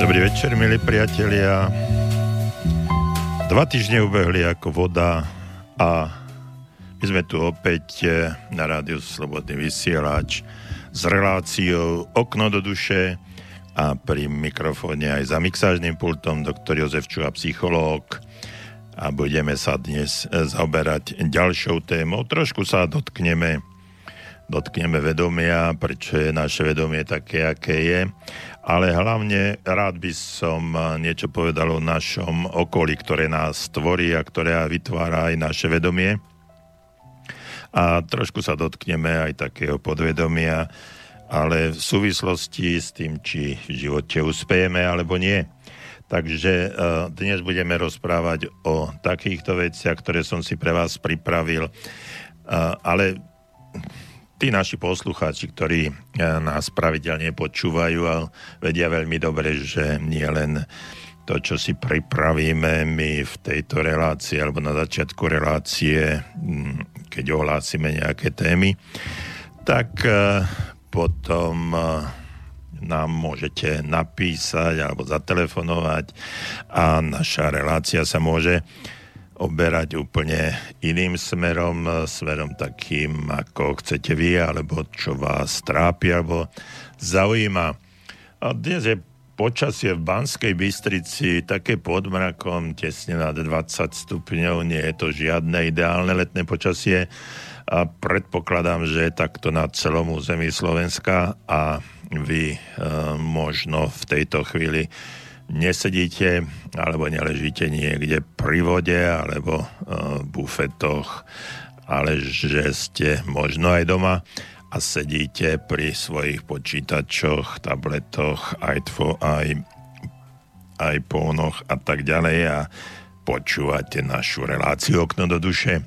Dobrý večer, milí priatelia. 2 týždne ubehli ako voda a my sme tu opäť na rádiu Slobodný vysielač s reláciou Okno do duše a pri mikrofóne aj za mixážnym pultom doktor Jozef Čuha, psychológ, a budeme sa dnes zaoberať ďalšou témou. Trošku sa dotkneme vedomia, prečo je naše vedomie také, aké je, ale hlavne rád by som niečo povedal o našom okolí, ktoré nás tvorí a ktoré vytvára aj naše vedomie. A trošku sa dotkneme aj takého podvedomia, ale v súvislosti s tým, či v živote uspejeme alebo nie. Takže dnes budeme rozprávať o takýchto veciach, ktoré som si pre vás pripravil. Ale tí naši poslucháči, ktorí nás pravidelne počúvajú a vedia veľmi dobre, že nie len to, čo si pripravíme my v tejto relácii alebo na začiatku relácie, keď ohlásime nejaké témy, tak potom nám môžete napísať alebo zatelefonovať a naša relácia sa môže oberať úplne iným smerom takým, ako chcete vy, alebo čo vás trápi, alebo zaujíma. A dnes je počasie v Banskej Bystrici také pod mrakom, tesne nad 20 stupňov, nie je to žiadne ideálne letné počasie a predpokladám, že je takto na celom území Slovenska a vy možno v tejto chvíli nesedíte alebo neležíte niekde pri vode alebo v bufetoch, ale že ste možno aj doma a sedíte pri svojich počítačoch, tabletoch, iPhone-och a tak ďalej a počúvate našu reláciu Okno do duše.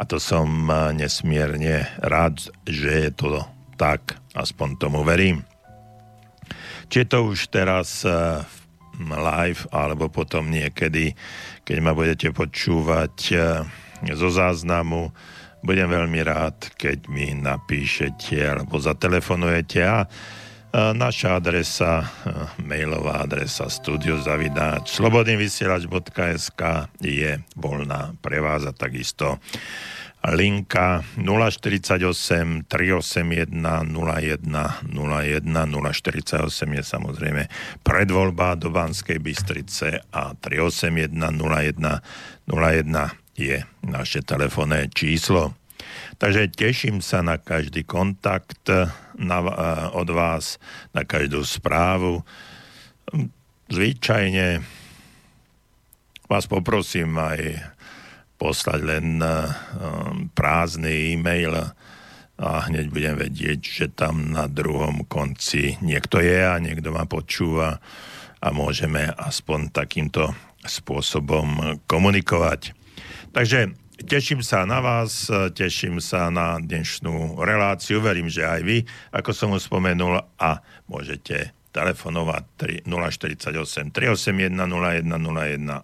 A to som nesmierne rád, že je to tak, aspoň tomu verím. Či je to už teraz live, alebo potom niekedy, keď ma budete počúvať zo záznamu, budem veľmi rád, keď mi napíšete alebo zatelefonujete a naša adresa, mailová adresa studio@slobodnyvysielac.sk je voľná pre vás a takisto linka 048 381 01 01 048 je samozrejme predvoľba do Banskej Bystrice a 381 01 01 je naše telefónne číslo. Takže teším sa na každý kontakt od vás, na každú správu. Zvyčajne vás poprosím aj poslať len prázdny e-mail a hneď budem vedieť, že tam na druhom konci niekto je a niekto ma počúva a môžeme aspoň takýmto spôsobom komunikovať. Takže teším sa na vás, teším sa na dnešnú reláciu, verím, že aj vy, ako som už spomenul, a môžete telefonovať 048 381 0101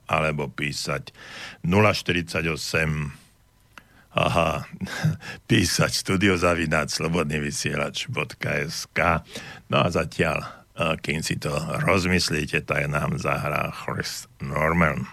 alebo písať 048 studio@slobodnyvysielac.sk. No a zatiaľ, kým si to rozmyslíte, tak nám zahrá Chris Norman.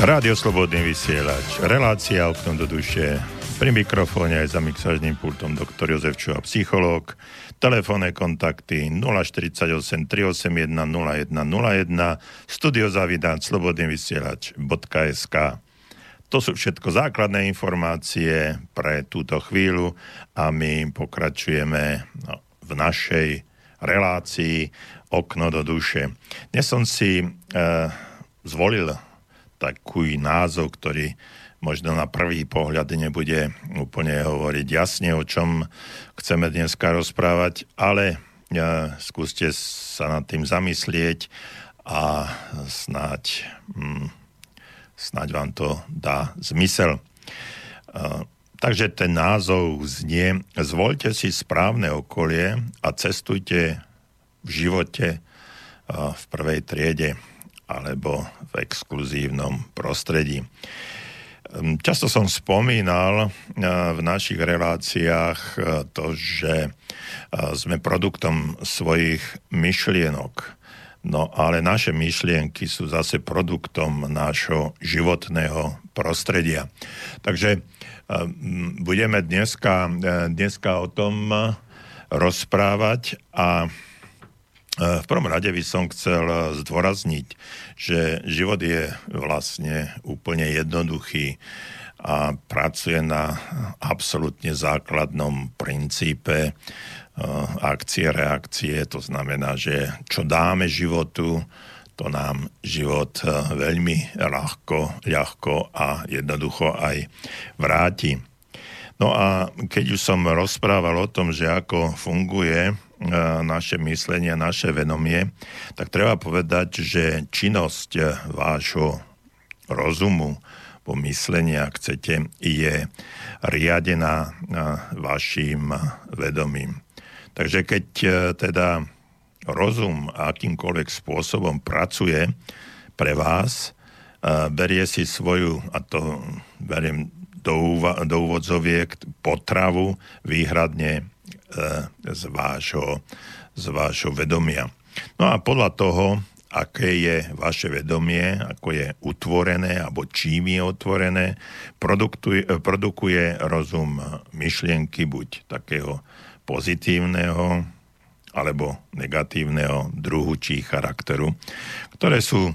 Rádio Slobodný vysielač, relácia Okno do duše, pri mikrofóne aj za mixážnym pultom doktor Jozef Čuha, psychológ, telefónne kontakty 048 381 0101, studiozavidac.slobodnyvysielač.sk. To sú všetko základné informácie pre túto chvíľu a my pokračujeme v našej relácii Okno do duše. Dnes som si zvolil taký názov, ktorý možno na prvý pohľad nebude úplne hovoriť jasne, o čom chceme dneska rozprávať, ale skúste sa nad tým zamyslieť a snáď vám to dá zmysel. Takže ten názov znie: Zvoľte si správne okolie a cestujte v živote v prvej triede alebo v exkluzívnom prostredí. Často som spomínal v našich reláciách to, že sme produktom svojich myšlienok, no ale naše myšlienky sú zase produktom nášho životného prostredia. Takže budeme dneska o tom rozprávať a v prvom rade by som chcel zdôrazniť, že život je vlastne úplne jednoduchý a pracuje na absolútne základnom princípe akcie, reakcie. To znamená, že čo dáme životu, to nám život veľmi ľahko a jednoducho aj vráti. No a keď už som rozprával o tom, že ako funguje naše myslenie, naše vedomie, tak treba povedať, že činnosť vášho rozumu, po myslenia, ak chcete, je riadená vašim vedomím. Takže keď teda rozum akýmkoľvek spôsobom pracuje pre vás, berie si svoju, a to beriem do úvodzoviek, potravu výhradne z vášho vedomia. No a podľa toho, aké je vaše vedomie, ako je utvorené, alebo čím je otvorené, produkuje rozum myšlienky buď takého pozitívneho, alebo negatívneho druhu či charakteru, ktoré sú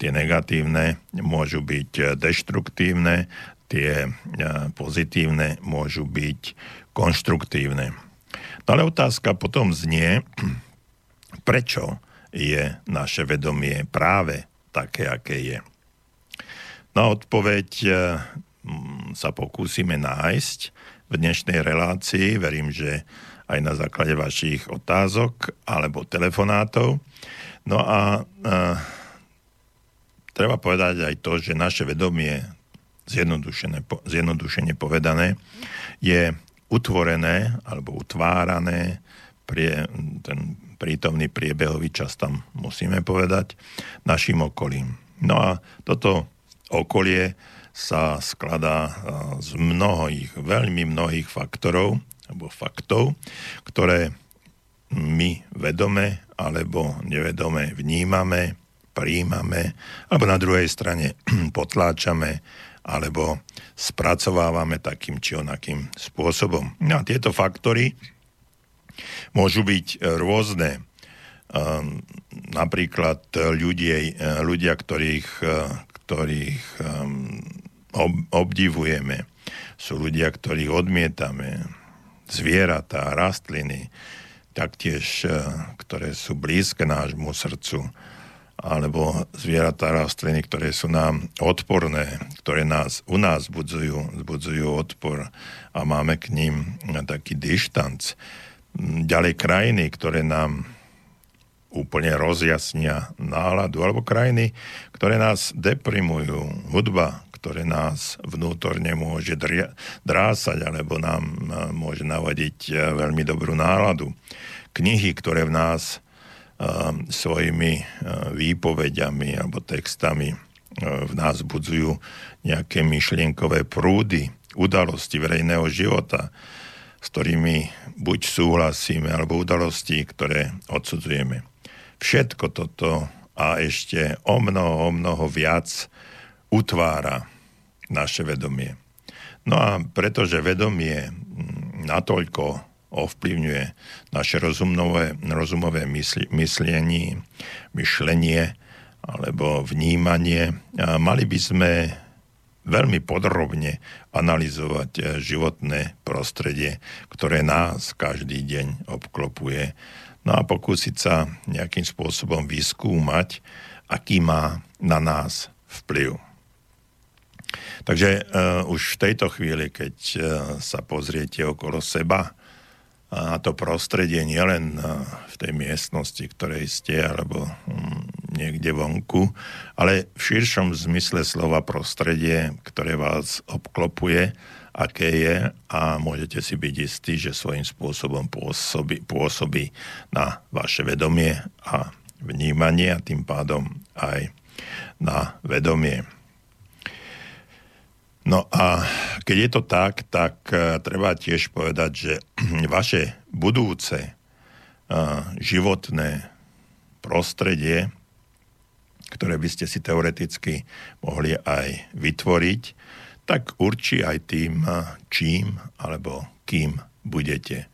tie negatívne, môžu byť deštruktívne, tie pozitívne môžu byť konštruktívne. No ale otázka potom znie, prečo je naše vedomie práve také, aké je. No odpoveď sa pokúsime nájsť v dnešnej relácii. Verím, že aj na základe vašich otázok alebo telefonátov. No a treba povedať aj to, že naše vedomie, zjednodušene povedané, je utvorené alebo utvárané, ten prítomný priebehový čas tam musíme povedať, našim okolím. No a toto okolie sa skladá z veľmi mnohých faktorov alebo faktov, ktoré my vedome alebo nevedome vnímame, prijímame alebo na druhej strane potláčame alebo spracovávame takým či onakým spôsobom. A tieto faktory môžu byť rôzne. Napríklad ľudia, ktorých obdivujeme, sú ľudia, ktorých odmietame, zvieratá, rastliny, taktiež, ktoré sú blízke nášmu srdcu, alebo zvieratá, rastliny, ktoré sú nám odporné, ktoré u nás vzbudzujú odpor a máme k ním taký dištanc. Ďalej krajiny, ktoré nám úplne rozjasnia náladu, alebo krajiny, ktoré nás deprimujú, hudba, ktoré nás vnútorne môže drásať, alebo nám môže navodiť veľmi dobrú náladu. Knihy, ktoré v nás svojimi výpovediami alebo textami v nás budzujú nejaké myšlienkové prúdy, udalosti verejného života, s ktorými buď súhlasíme, alebo udalosti, ktoré odsudzujeme. Všetko toto a ešte o mnoho viac utvára naše vedomie. No a pretože vedomie natoľko ovplyvňuje naše rozumové myšlenie alebo vnímanie, mali by sme veľmi podrobne analyzovať životné prostredie, ktoré nás každý deň obklopuje. No a pokúsiť sa nejakým spôsobom vyskúmať, aký má na nás vplyv. Takže už v tejto chvíli, keď sa pozriete okolo seba a to prostredie nielen v tej miestnosti, ktorej ste, alebo niekde vonku, ale v širšom zmysle slova prostredie, ktoré vás obklopuje, aké je, a môžete si byť istí, že svojím spôsobom pôsobí na vaše vedomie a vnímanie a tým pádom aj na vedomie. No a keď je to tak, tak treba tiež povedať, že vaše budúce životné prostredie, ktoré by ste si teoreticky mohli aj vytvoriť, tak určí aj tým, čím alebo kým budete.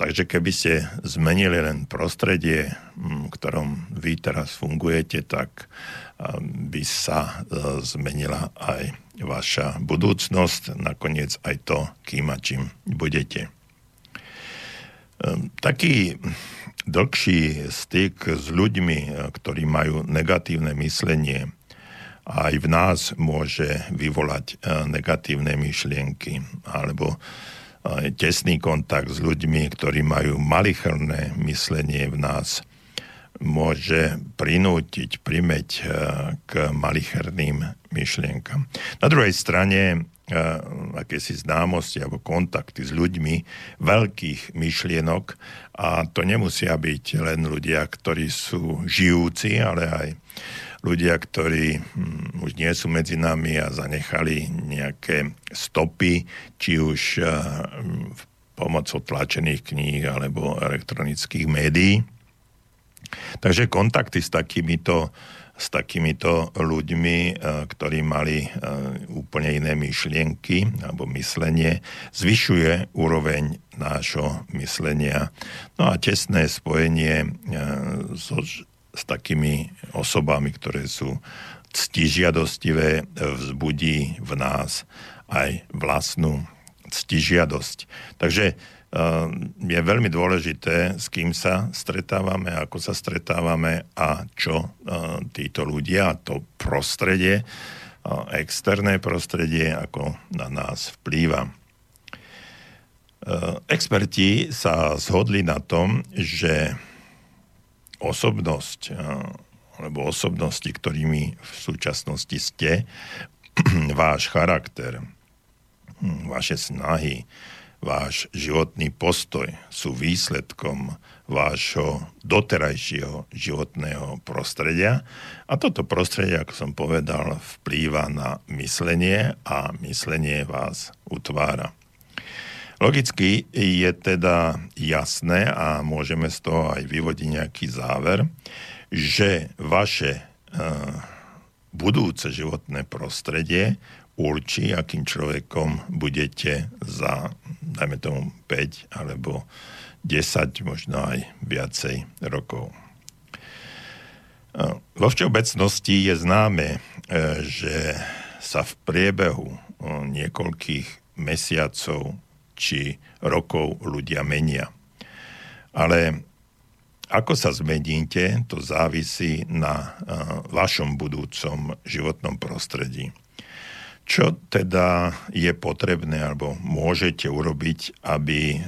Takže keby ste zmenili len prostredie, v ktorom vy teraz fungujete, tak by sa zmenila aj vaša budúcnosť, nakoniec aj to, kým a čím budete. Taký dlhší styk s ľuďmi, ktorí majú negatívne myslenie, aj v nás môže vyvolať negatívne myšlienky, alebo tesný kontakt s ľuďmi, ktorí majú malicherné myslenie, v nás môže primeť k malicherným myšlienkam. Na druhej strane, akési známosti alebo kontakty s ľuďmi veľkých myšlienok, a to nemusia byť len ľudia, ktorí sú žijúci, ale aj ľudia, ktorí už nie sú medzi nami a zanechali nejaké stopy, či už pomocou tlačených kníh alebo elektronických médií. Takže kontakty s takýmito ľuďmi, ktorí mali úplne iné myšlienky alebo myslenie, zvyšuje úroveň nášho myslenia. No a tesné spojenie s takými osobami, ktoré sú ctižiadostivé, vzbudí v nás aj vlastnú ctižiadosť. Takže je veľmi dôležité, s kým sa stretávame, ako sa stretávame a čo títo ľudia, to prostredie, externé prostredie, ako na nás vplýva. Experti sa zhodli na tom, že osobnosť, alebo osobnosti, ktorými v súčasnosti ste, váš charakter, vaše snahy, váš životný postoj sú výsledkom vášho doterajšieho životného prostredia. A toto prostredie, ako som povedal, vplýva na myslenie a myslenie vás utvára. Logicky je teda jasné a môžeme z toho aj vyvodiť nejaký záver, že vaše budúce životné prostredie určí, akým človekom budete za, dajme tomu, 5 alebo 10, možno aj viacej rokov. Vo všeobecnosti je známe, že sa v priebehu niekoľkých mesiacov či rokov ľudia menia. Ale ako sa zmeníte, to závisí na vašom budúcom životnom prostredí. Čo teda je potrebné, alebo môžete urobiť, aby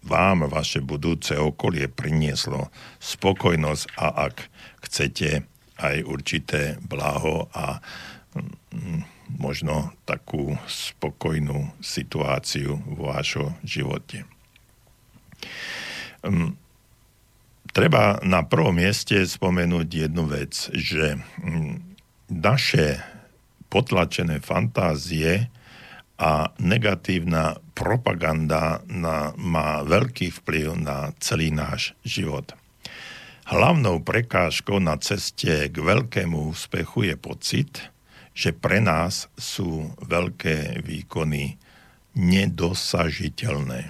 vám vaše budúce okolie prinieslo spokojnosť a ak chcete aj určité bláho a možno takú spokojnú situáciu v vašom živote. Treba na prvom mieste spomenúť jednu vec, že naše potlačené fantázie a negatívna propaganda má veľký vplyv na celý náš život. Hlavnou prekážkou na ceste k veľkému úspechu je pocit, že pre nás sú veľké výkony nedosažiteľné.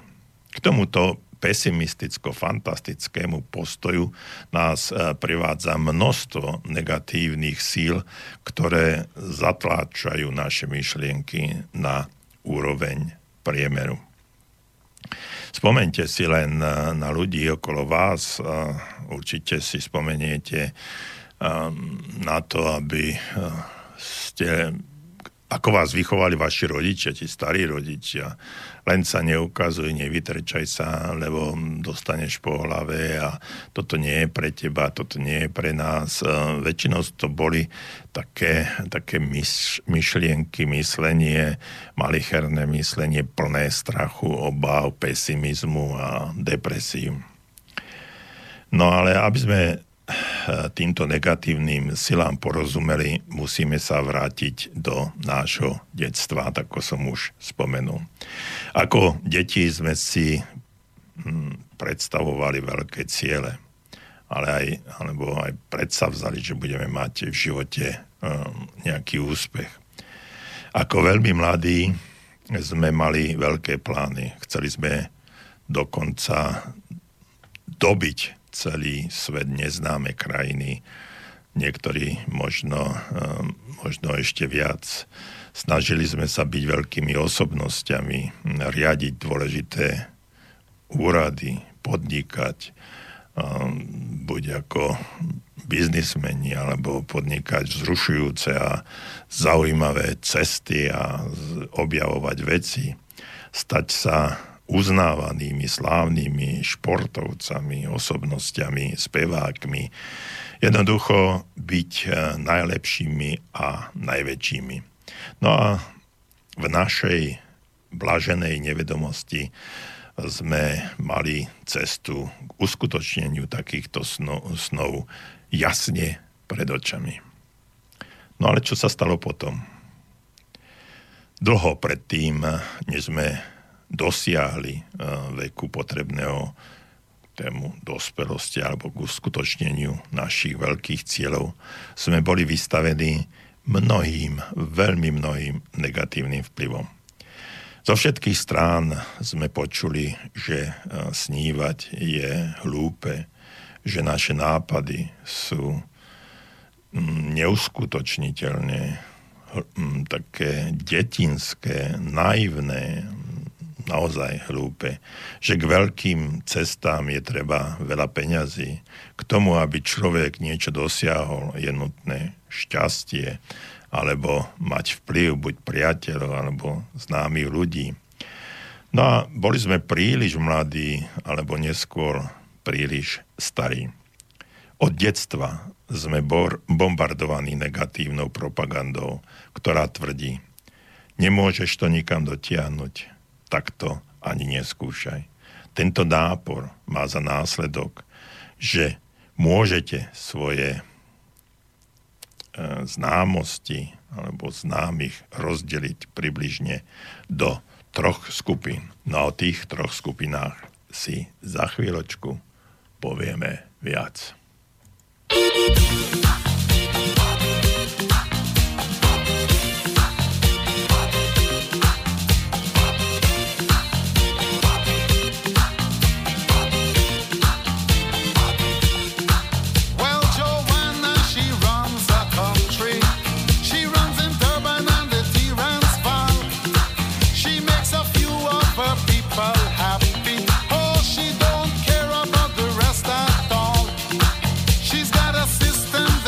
K tomuto pesimisticko-fantastickému postoju nás privádza množstvo negatívnych síl, ktoré zatláčajú naše myšlienky na úroveň priemeru. Spomeňte si len na ľudí okolo vás, určite si spomeniete na to, aby ste... Ako vás vychovali vaši rodičia, ti starí rodičia. Len sa neukazuj, nevytrčaj sa, lebo dostaneš po hlave a toto nie je pre teba, toto nie je pre nás. Väčšinou to boli také myšlienky, myslenie, malicherné myslenie, plné strachu, obáv, pesimizmu a depresií. No ale aby sme týmto negatívnym silám porozumeli, musíme sa vrátiť do nášho detstva, tak ako som už spomenul. Ako deti sme si predstavovali veľké ciele, alebo aj predsavzali, že budeme mať v živote nejaký úspech. Ako veľmi mladí sme mali veľké plány. Chceli sme dokonca dobiť celý svet, neznáme krajiny, niektorí možno ešte viac. Snažili sme sa byť veľkými osobnosťami, riadiť dôležité úrady, podnikať, buď ako biznismeni, alebo podnikať vzrušujúce a zaujímavé cesty a objavovať veci, stať sa uznávanými, slávnymi športovcami, osobnostiami, spevákmi. Jednoducho byť najlepšími a najväčšími. No a v našej blaženej nevedomosti sme mali cestu k uskutočneniu takýchto snov jasne pred očami. No ale čo sa stalo potom? Dlho predtým, než sme dosiahli veku potrebného tému dospelosti alebo k uskutočneniu našich veľkých cieľov, sme boli vystavení veľmi mnohým negatívnym vplyvom. Zo všetkých strán sme počuli, že snívať je hlúpe, že naše nápady sú neuskutočniteľné, také detinské, naivné, naozaj hlúpe, že k veľkým cestám je treba veľa peňazí. K tomu, aby človek niečo dosiahol, je nutné šťastie, alebo mať vplyv buď priateľov, alebo známych ľudí. No a boli sme príliš mladí, alebo neskôr príliš starí. Od detstva sme bombardovaní negatívnou propagandou, ktorá tvrdí, nemôžeš to nikam dotiahnuť, takto ani neskúšaj. Tento nápor má za následok, že môžete svoje známosti alebo známych rozdeliť približne do 3 skupín. No o tých 3 skupinách si za chvíľočku povieme viac. System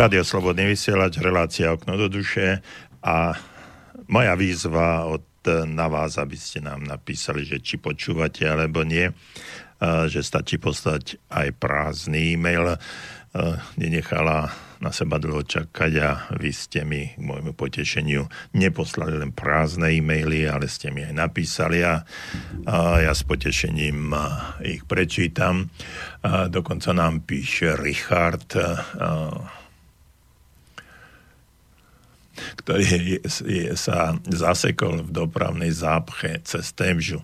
Rádio Slobodný vysielač, relácia Okno do duše a moja výzva na vás, aby ste nám napísali, že či počúvate alebo nie, že stačí poslať aj prázdny e-mail. Nenechala na seba dlho čakať a vy ste mi k môjmu potešeniu neposlali len prázdne e-maily, ale ste mi aj napísali a ja s potešením ich prečítam. Dokonca nám píše Richard, ktorý sa zasekol v dopravnej zápche cez Temžu.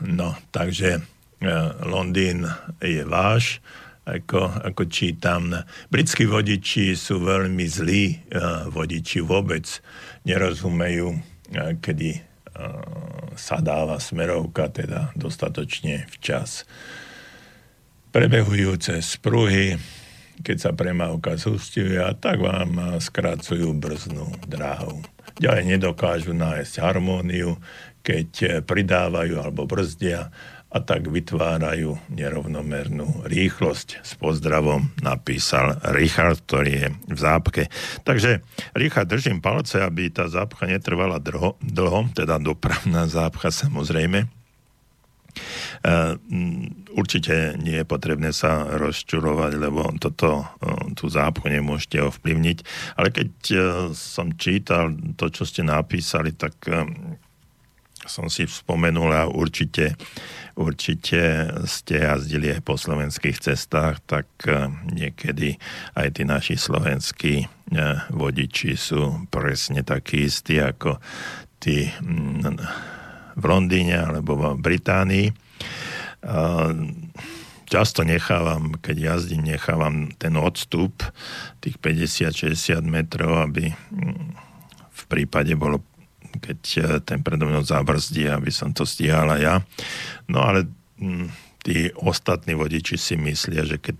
No, takže Londýn je váš, ako čítam. Britskí vodiči sú veľmi zlí, vodiči vôbec nerozumejú, kedy sa dáva smerovka, teda dostatočne včas. Prebehujú cez pruhy, keď sa premávka zústiuje a tak vám skracujú brzdnú dráhu. Ďalej nedokážu nájsť harmóniu, keď pridávajú alebo brzdia a tak vytvárajú nerovnomernú rýchlosť. S pozdravom napísal Richard, ktorý je v zápke. Takže Richard, držím palce, aby tá zápcha netrvala dlho, teda dopravná zápcha samozrejme. Určite nie je potrebné sa rozčulovať, lebo tú zápchu nemôžete ovplyvniť. Ale keď som čítal to, čo ste napísali, tak som si spomenul a určite ste jazdili aj po slovenských cestách, tak niekedy aj tí naši slovenskí vodiči sú presne takí istí ako tí v Londýne alebo v Británii. Často keď jazdím, nechávam ten odstup tých 50-60 metrov, aby v prípade bolo, keď ten predo mnou zabrzdí, aby som to stíhal aj ja. No ale tí ostatní vodiči si myslia, že keď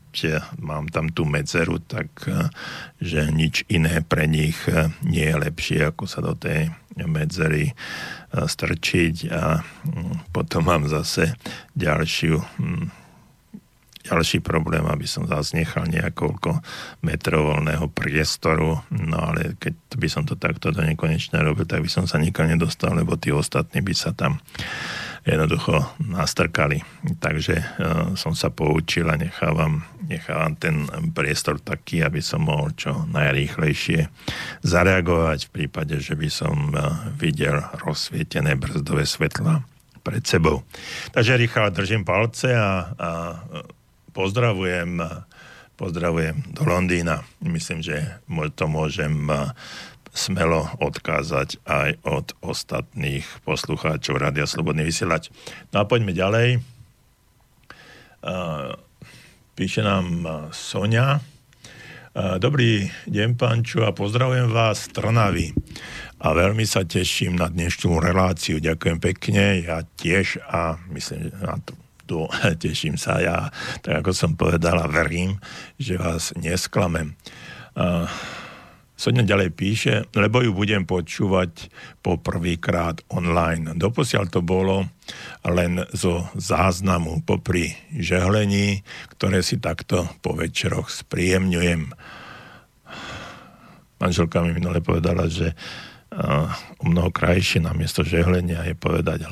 mám tam tú medzeru, tak že nič iné pre nich nie je lepšie, ako sa do tej medzery strčiť a potom mám zase ďalší problém, aby som zase nechal nejakoľko metrov voľného priestoru, no ale keď by som to takto do nekonečna robil, tak by som sa nikam nedostal, lebo tí ostatní by sa tam jednoducho nastrkali. Takže som sa poučil a nechávam ten priestor taký, aby som mohol čo najrýchlejšie zareagovať v prípade, že by som videl rozsvietené brzdové svetlá pred sebou. Takže Richard, držím palce a pozdravujem do Londýna. Myslím, že to môžem smelo odkázať aj od ostatných poslucháčov Rádia Slobodný vysielač. No a poďme ďalej. Píše nám Sonja. Dobrý deň, pán Čuha, pozdravujem vás z Trnavy a veľmi sa teším na dnešnú reláciu. Ďakujem pekne, ja tiež a myslím, že na to teším sa ja. Tak ako som povedala, verím, že vás nesklamem. Sonja ďalej píše, lebo ju budem počúvať po prvýkrát online. Doposiaľ to bolo len zo záznamu popri žehlení, ktoré si takto po večeroch spríjemňujem. Manželka mi minule povedala, že o mnoho krajšie namiesto žehlenia je povedať,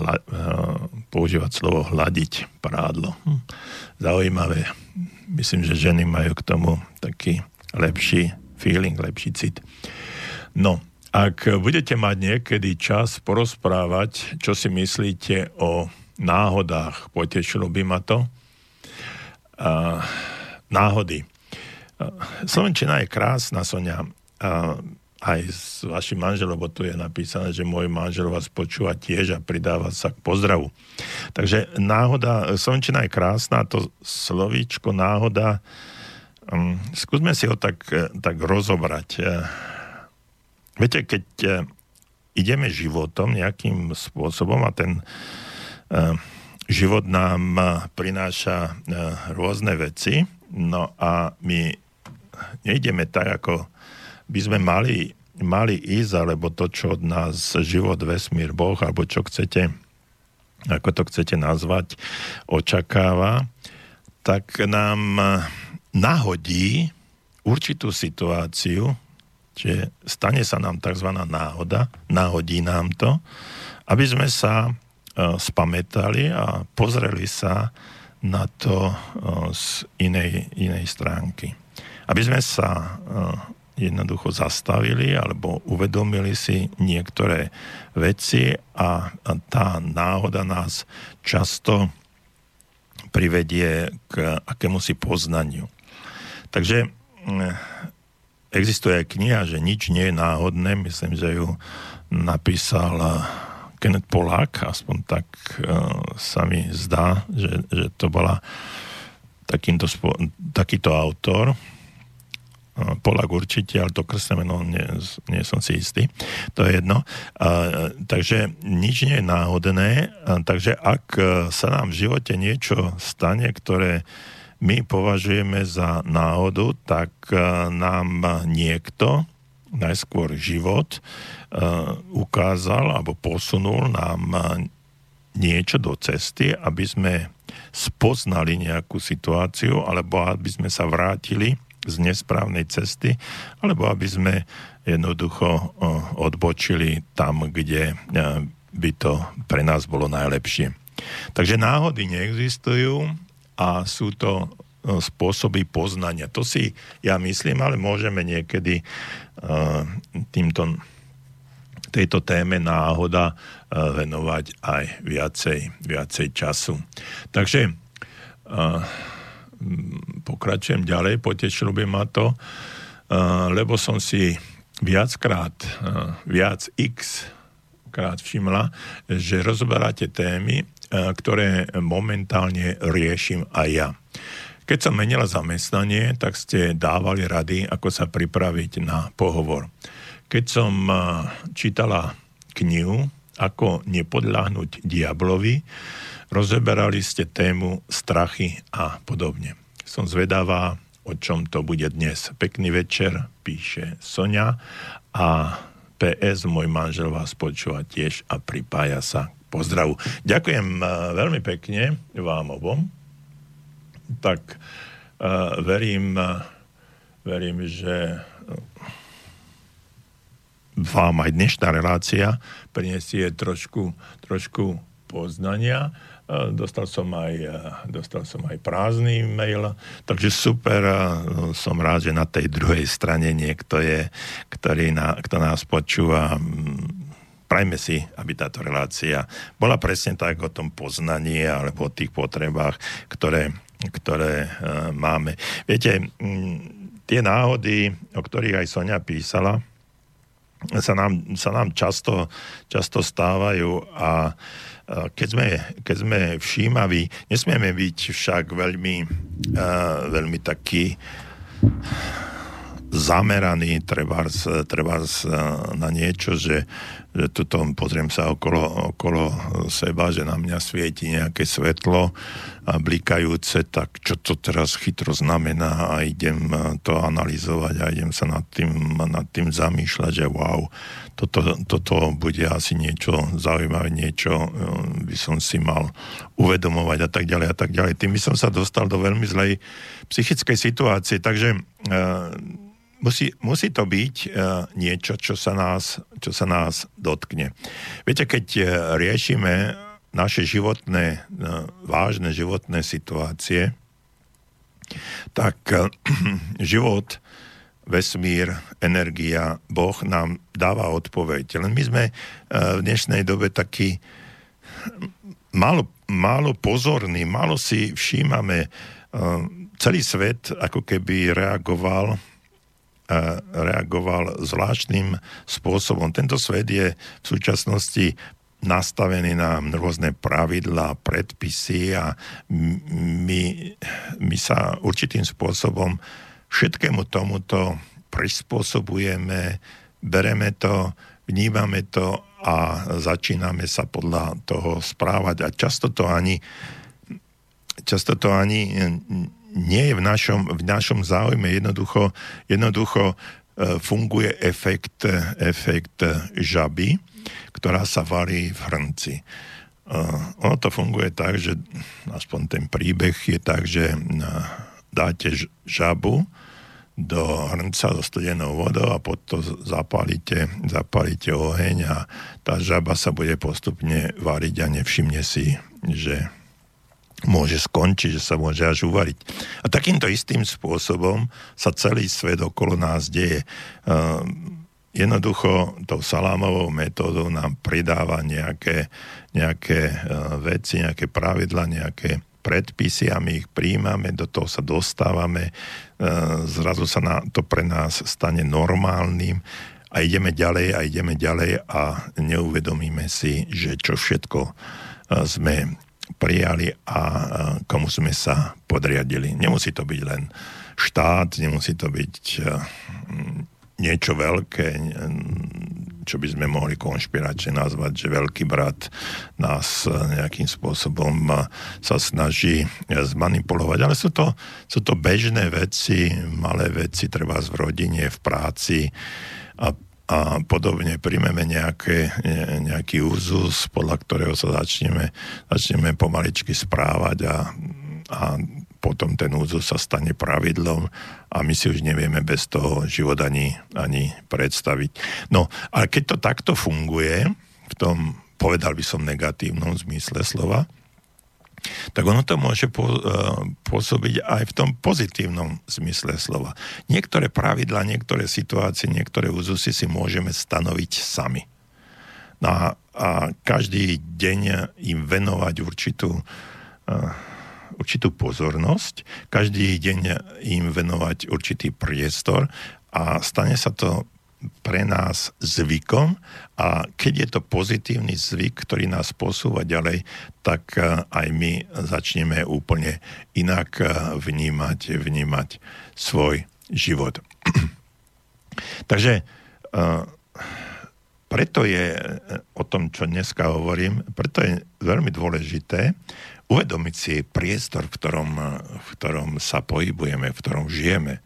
používať slovo hladiť prádlo. Zaujímavé. Myslím, že ženy majú k tomu taký lepší feeling, lepší cit. No, ak budete mať niekedy čas porozprávať, čo si myslíte o náhodách, potešilo by ma to. Náhody. Slovenčina je krásna, Sonia, aj s vašim manželom, bo tu je napísané, že môj manžel vás počúva tiež a pridáva sa k pozdravu. Takže náhoda, slovenčina je krásna, to slovíčko náhoda, skúsme si ho tak rozobrať. Viete, keď ideme životom nejakým spôsobom a ten život nám prináša rôzne veci, no a my nejdeme tak, ako by sme mali ísť, alebo to, čo od nás život, vesmír, Boh, alebo čo chcete, ako to chcete nazvať, očakáva, tak nám nahodí určitú situáciu, čiže stane sa nám tzv. Náhoda, náhodí nám to, aby sme sa spamätali a pozreli sa na to z inej stránky. Aby sme sa jednoducho zastavili alebo uvedomili si niektoré veci a tá náhoda nás často privedie k akémusi poznaniu. Takže existuje aj kniha, že nič nie je náhodné, myslím, že ju napísal Kenneth Polak, aspoň tak sa mi zdá, že to bola takýto autor. Polak určite, ale to krstné meno nie som si istý. To je jedno. Takže nič nie je náhodné. Takže ak sa nám v živote niečo stane, ktoré my považujeme za náhodu, tak nám niekto, najskôr život, ukázal alebo posunul nám niečo do cesty, aby sme spoznali nejakú situáciu alebo aby sme sa vrátili z nesprávnej cesty alebo aby sme jednoducho odbočili tam, kde by to pre nás bolo najlepšie. Takže náhody neexistujú a sú to spôsoby poznania. To si ja myslím, ale môžeme niekedy tejto téme náhoda venovať aj viacej času. Takže pokračujem ďalej, potešilo by ma to, lebo som si viac krát všimla, že rozoberáte témy, ktoré momentálne riešim aj ja. Keď som menila zamestnanie, tak ste dávali rady, ako sa pripraviť na pohovor. Keď som čítala knihu Ako nepodľahnúť diablovi, rozeberali ste tému strachy a podobne. Som zvedavá, o čom to bude dnes. Pekný večer, píše Sonja. A PS, môj manžel vás počúva tiež a pripája sa k pozdravu. Ďakujem veľmi pekne vám obom. Tak verím, že vám aj dnešná relácia prinesie trošku poznania. Dostal som aj prázdny mail, takže super, som rád, že na tej druhej strane niekto je, kto nás počúva. Prajme si, aby táto relácia bola presne tak o tom poznaní alebo o tých potrebách, ktoré máme. Viete, tie náhody, o ktorých aj Sonja písala, sa nám často stávajú a keď sme všímaví, nesmieme byť však veľmi takí zameraný trebárs na niečo, že tuto pozriem sa okolo seba, že na mňa svieti nejaké svetlo a blikajúce, tak čo to teraz chytro znamená a idem to analyzovať a idem sa nad tým zamýšľať, že wow, toto bude asi niečo zaujímavé, niečo by som si mal uvedomovať a tak ďalej. Tým by som sa dostal do veľmi zlej psychickej situácie, takže musí to byť niečo, čo sa nás dotkne. Viete, keď riešime naše vážne životné situácie, tak život, vesmír, energia, Boh nám dáva odpoveď. Len my sme v dnešnej dobe takí málo pozorní, málo si všímame. Celý svet ako keby reagoval zvláštnym spôsobom. Tento svet je v súčasnosti nastavený na rôzne pravidlá, predpisy a my sa určitým spôsobom všetkému tomuto prispôsobujeme, bereme to, vnímame to a začíname sa podľa toho správať a často to ani nie je v našom záujme. Jednoducho funguje efekt žaby, ktorá sa varí v hrnci. Ono to funguje tak, že aspoň ten príbeh je tak, že dáte žabu do hrnca so studenou vodou a pod to zapálite oheň a tá žaba sa bude postupne variť a nevšimne si, že môže skončiť, že sa môže až uvariť. A takýmto istým spôsobom sa celý svet okolo nás deje. Jednoducho tou salámovou metódou nám pridáva nejaké veci, nejaké pravidla, nejaké predpisy a my ich príjmame, do toho sa dostávame, zrazu sa to pre nás stane normálnym a ideme ďalej a neuvedomíme si, že čo všetko sme prijali a komu sme sa podriadili. Nemusí to byť len štát, nemusí to byť niečo veľké, čo by sme mohli konšpiračne nazvať, že Veľký brat nás nejakým spôsobom sa snaží zmanipulovať. Ale sú to bežné veci, malé veci, treba v rodine, v práci a podobne. Príjmeme nejaký úzus, podľa ktorého sa začneme pomaličky správať a potom ten úzus sa stane pravidlom a my si už nevieme bez toho život ani predstaviť. No, ale keď to takto funguje, v tom, povedal by som, negatívnom zmysle slova, tak ono to môže pôsobiť aj v tom pozitívnom zmysle slova. Niektoré pravidlá, niektoré situácie, niektoré úzusy si môžeme stanoviť sami. No a každý deň im venovať určitú pozornosť, každý deň im venovať určitý priestor a stane sa to pre nás zvykom a keď je to pozitívny zvyk, ktorý nás posúva ďalej, tak aj my začneme úplne inak vnímať svoj život. Takže preto je o tom, čo dneska hovorím, preto je veľmi dôležité uvedomiť si priestor, v ktorom sa pohybujeme, v ktorom žijeme.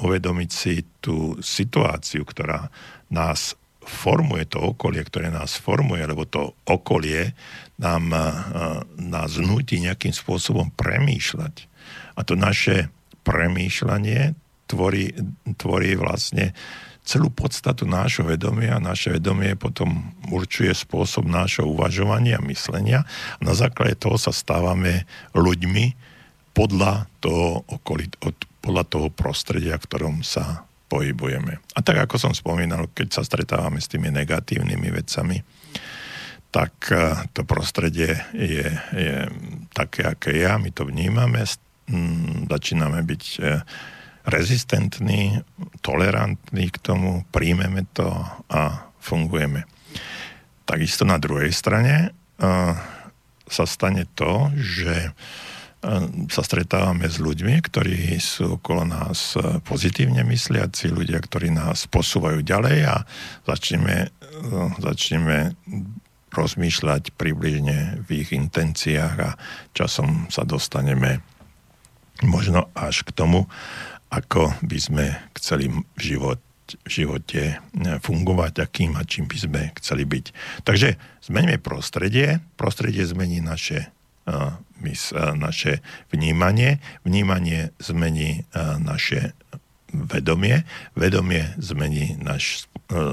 Uvedomiť si tú situáciu, ktorá nás formuje, to okolie, ktoré nás formuje, lebo to okolie nás nutí nejakým spôsobom premýšľať. A to naše premýšľanie tvorí vlastne celú podstatu nášho vedomia. Naše vedomie potom určuje spôsob nášho uvažovania a myslenia. Na základe toho sa stávame ľuďmi podľa toho okolia, podľa toho prostredia, v ktorom sa pohybujeme. A tak, ako som spomínal, keď sa stretávame s tými negatívnymi vecami, tak to prostredie je také, aké je. My to vnímame, začíname byť rezistentní, tolerantní k tomu, príjmeme to a fungujeme. Takisto na druhej strane sa stane to, že sa stretávame s ľuďmi, ktorí sú okolo nás pozitívne mysliaci, ľudia, ktorí nás posúvajú ďalej a začneme rozmýšľať približne v ich intenciách a časom sa dostaneme možno až k tomu, ako by sme chceli v živote fungovať, akým a čím by sme chceli byť. Takže zmeňme prostredie zmení naše vnímanie zmení naše vedomie zmení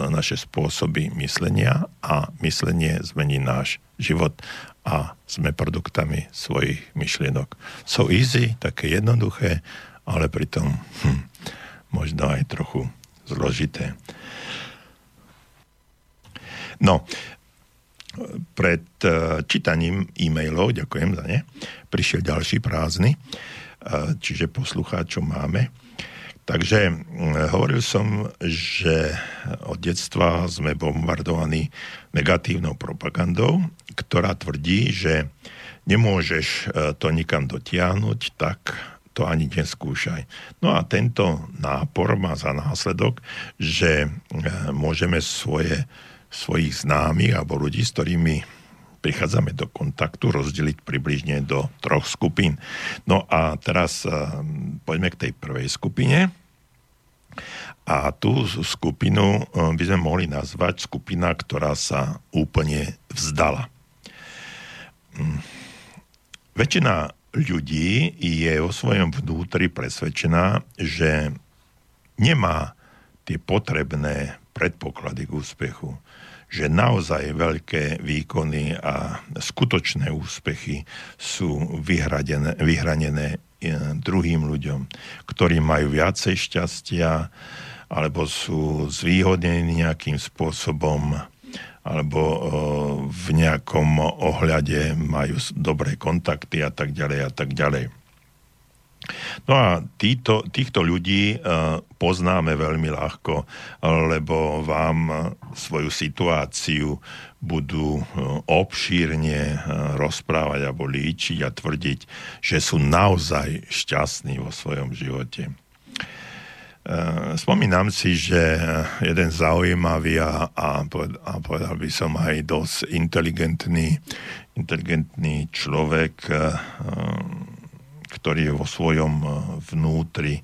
naše spôsoby myslenia a myslenie zmení náš život a sme produktami svojich myšlienok. So easy, také jednoduché, ale pritom možno aj trochu zložité. No, pred čítaním e-mailov, ďakujem za ne, prišiel ďalší prázdny, čiže poslucháčov máme. Takže hovoril som, že od detstva sme bombardovaní negatívnou propagandou, ktorá tvrdí, že nemôžeš to nikam dotiahnuť, tak to ani neskúšaj. No a tento nápor má za následok, že môžeme svojich známych alebo ľudí, s ktorými prichádzame do kontaktu, rozdeliť približne do 3 skupín. No a teraz poďme k tej prvej skupine. A tú skupinu by sme mohli nazvať skupina, ktorá sa úplne vzdala. Väčšina ľudí je o svojom vnútri presvedčená, že nemá tie potrebné predpoklady k úspechu. Že naozaj veľké výkony a skutočné úspechy sú vyhranené druhým ľuďom, ktorí majú viacej šťastia, alebo sú zvýhodnení nejakým spôsobom, alebo v nejakom ohľade majú dobré kontakty a tak ďalej a tak ďalej. No a týchto ľudí poznáme veľmi ľahko, lebo vám svoju situáciu budú obšírne rozprávať alebo líčiť a tvrdiť, že sú naozaj šťastní vo svojom živote. Spomínam si, že jeden zaujímavý a povedal by som aj dosť inteligentný človek, ktorý je vo svojom vnútri,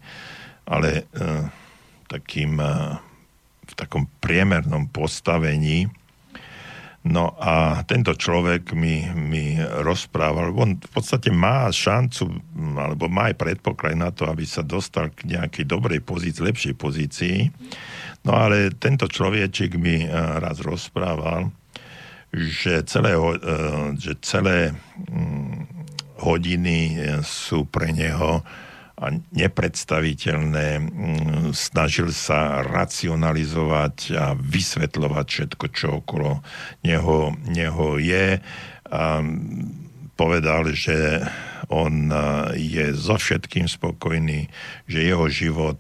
ale v takom priemernom postavení. No a tento človek mi rozprával, on v podstate má šancu, alebo má aj predpoklad na to, aby sa dostal k nejakej dobrej pozícii, lepšej pozícii. No ale tento človečik mi raz rozprával, že celé hodiny sú pre neho a nepredstaviteľné. Snažil sa racionalizovať a vysvetľovať všetko, čo okolo neho je. A povedal, že on je so všetkým spokojný, že jeho život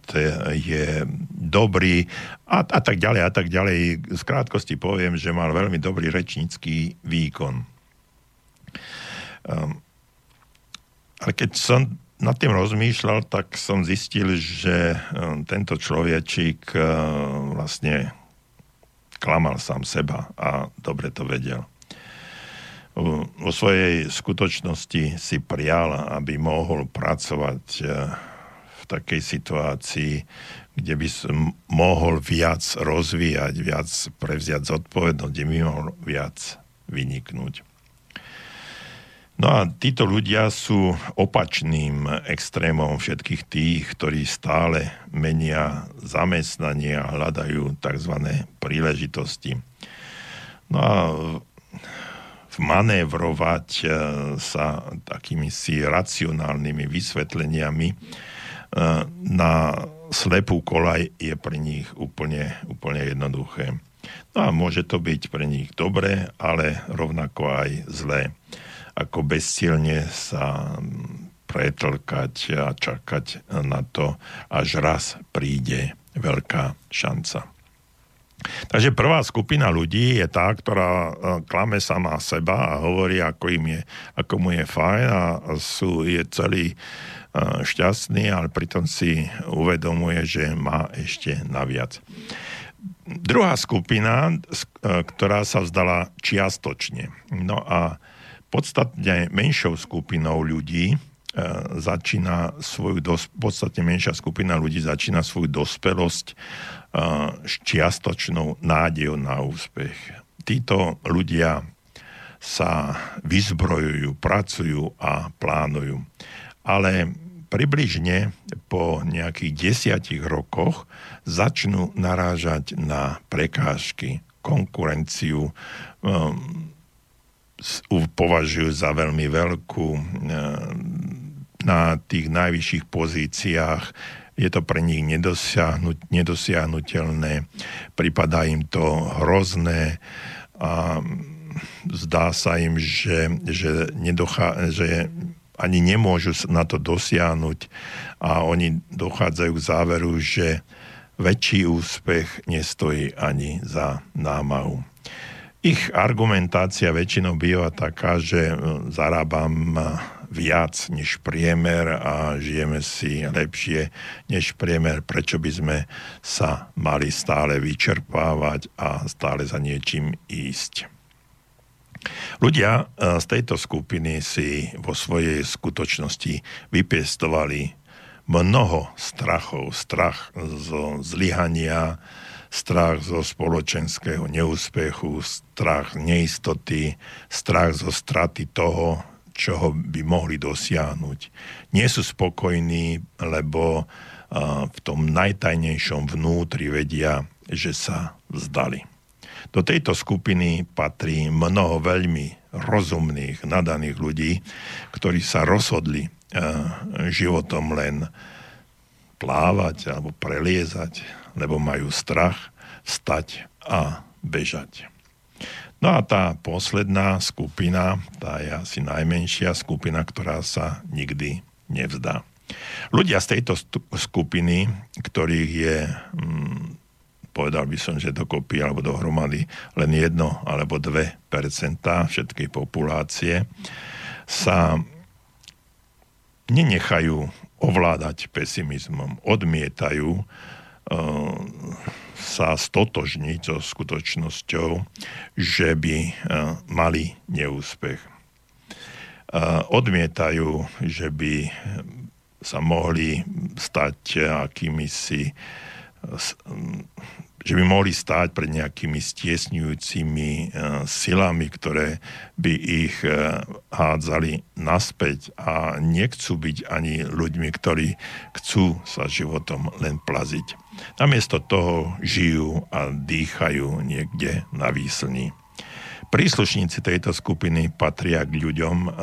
je dobrý a tak ďalej, a tak ďalej. Z krátkosti poviem, že mal veľmi dobrý rečnícky výkon. Ale keď som nad tým rozmýšľal, tak som zistil, že tento človečík vlastne klamal sám seba a dobre to vedel. Vo svojej skutočnosti si prial, aby mohol pracovať v takej situácii, kde by mohol viac rozvíjať, viac prevziať zodpovednosť, kde by mohol viac vyniknúť. No a títo ľudia sú opačným extrémom všetkých tých, ktorí stále menia zamestnanie a hľadajú tzv. Príležitosti. No a manévrovať sa takými si racionálnymi vysvetleniami na slepú koľaj je pre nich úplne jednoduché. No a môže to byť pre nich dobré, ale rovnako aj zlé. Ako bezcilne sa pretlkať a čakať na to, až raz príde veľká šanca. Takže prvá skupina ľudí je tá, ktorá klame sama seba a hovorí, ako mu je fajn a je celý šťastný, ale pritom si uvedomuje, že má ešte naviac. Druhá skupina, ktorá sa vzdala čiastočne. No a podstatne menšou skupinou ľudí začína svoju dospelosť s čiastočnou nádejou na úspech. Títo ľudia sa vyzbrojujú, pracujú a plánujú. Ale približne po nejakých 10 rokoch začnú narážať na prekážky, konkurenciu, považujú za veľmi veľkú. Na tých najvyšších pozíciách je to pre nich nedosiahnuteľné, pripadá im to hrozné a zdá sa im, že ani nemôžu na to dosiahnuť a oni dochádzajú k záveru, že väčší úspech nestojí ani za námahu. Ich argumentácia väčšinou býva taká, že zarábam viac než priemer a žijeme si lepšie než priemer. Prečo by sme sa mali stále vyčerpávať a stále za niečím ísť? Ľudia z tejto skupiny si vo svojej skutočnosti vypestovali mnoho strachov. Strach zo zlyhania, strach zo spoločenského neúspechu, strach neistoty, strach zo straty toho, čoho by mohli dosiahnuť. Nie sú spokojní, lebo v tom najtajnejšom vnútri vedia, že sa vzdali. Do tejto skupiny patrí mnoho veľmi rozumných, nadaných ľudí, ktorí sa rozhodli životom len plávať alebo preliezať, lebo majú strach, vstať a bežať. No a tá posledná skupina, tá je asi najmenšia skupina, ktorá sa nikdy nevzdá. Ľudia z tejto skupiny, ktorých je, povedal by som, že dokopy alebo dohromady len 1 alebo 2% všetkej populácie, sa nenechajú ovládať pesimizmom, odmietajú sa stotožniť so skutočnosťou, že by mali neúspech. Odmietajú, že by sa mohli stať akýmisi, že by mohli stáť pred nejakými stiesňujúcimi silami, ktoré by ich hádzali naspäť, a nechcú byť ani ľuďmi, ktorí chcú sa životom len plaziť. Namiesto toho žijú a dýchajú niekde na výslni. Príslušníci tejto skupiny patria k ľuďom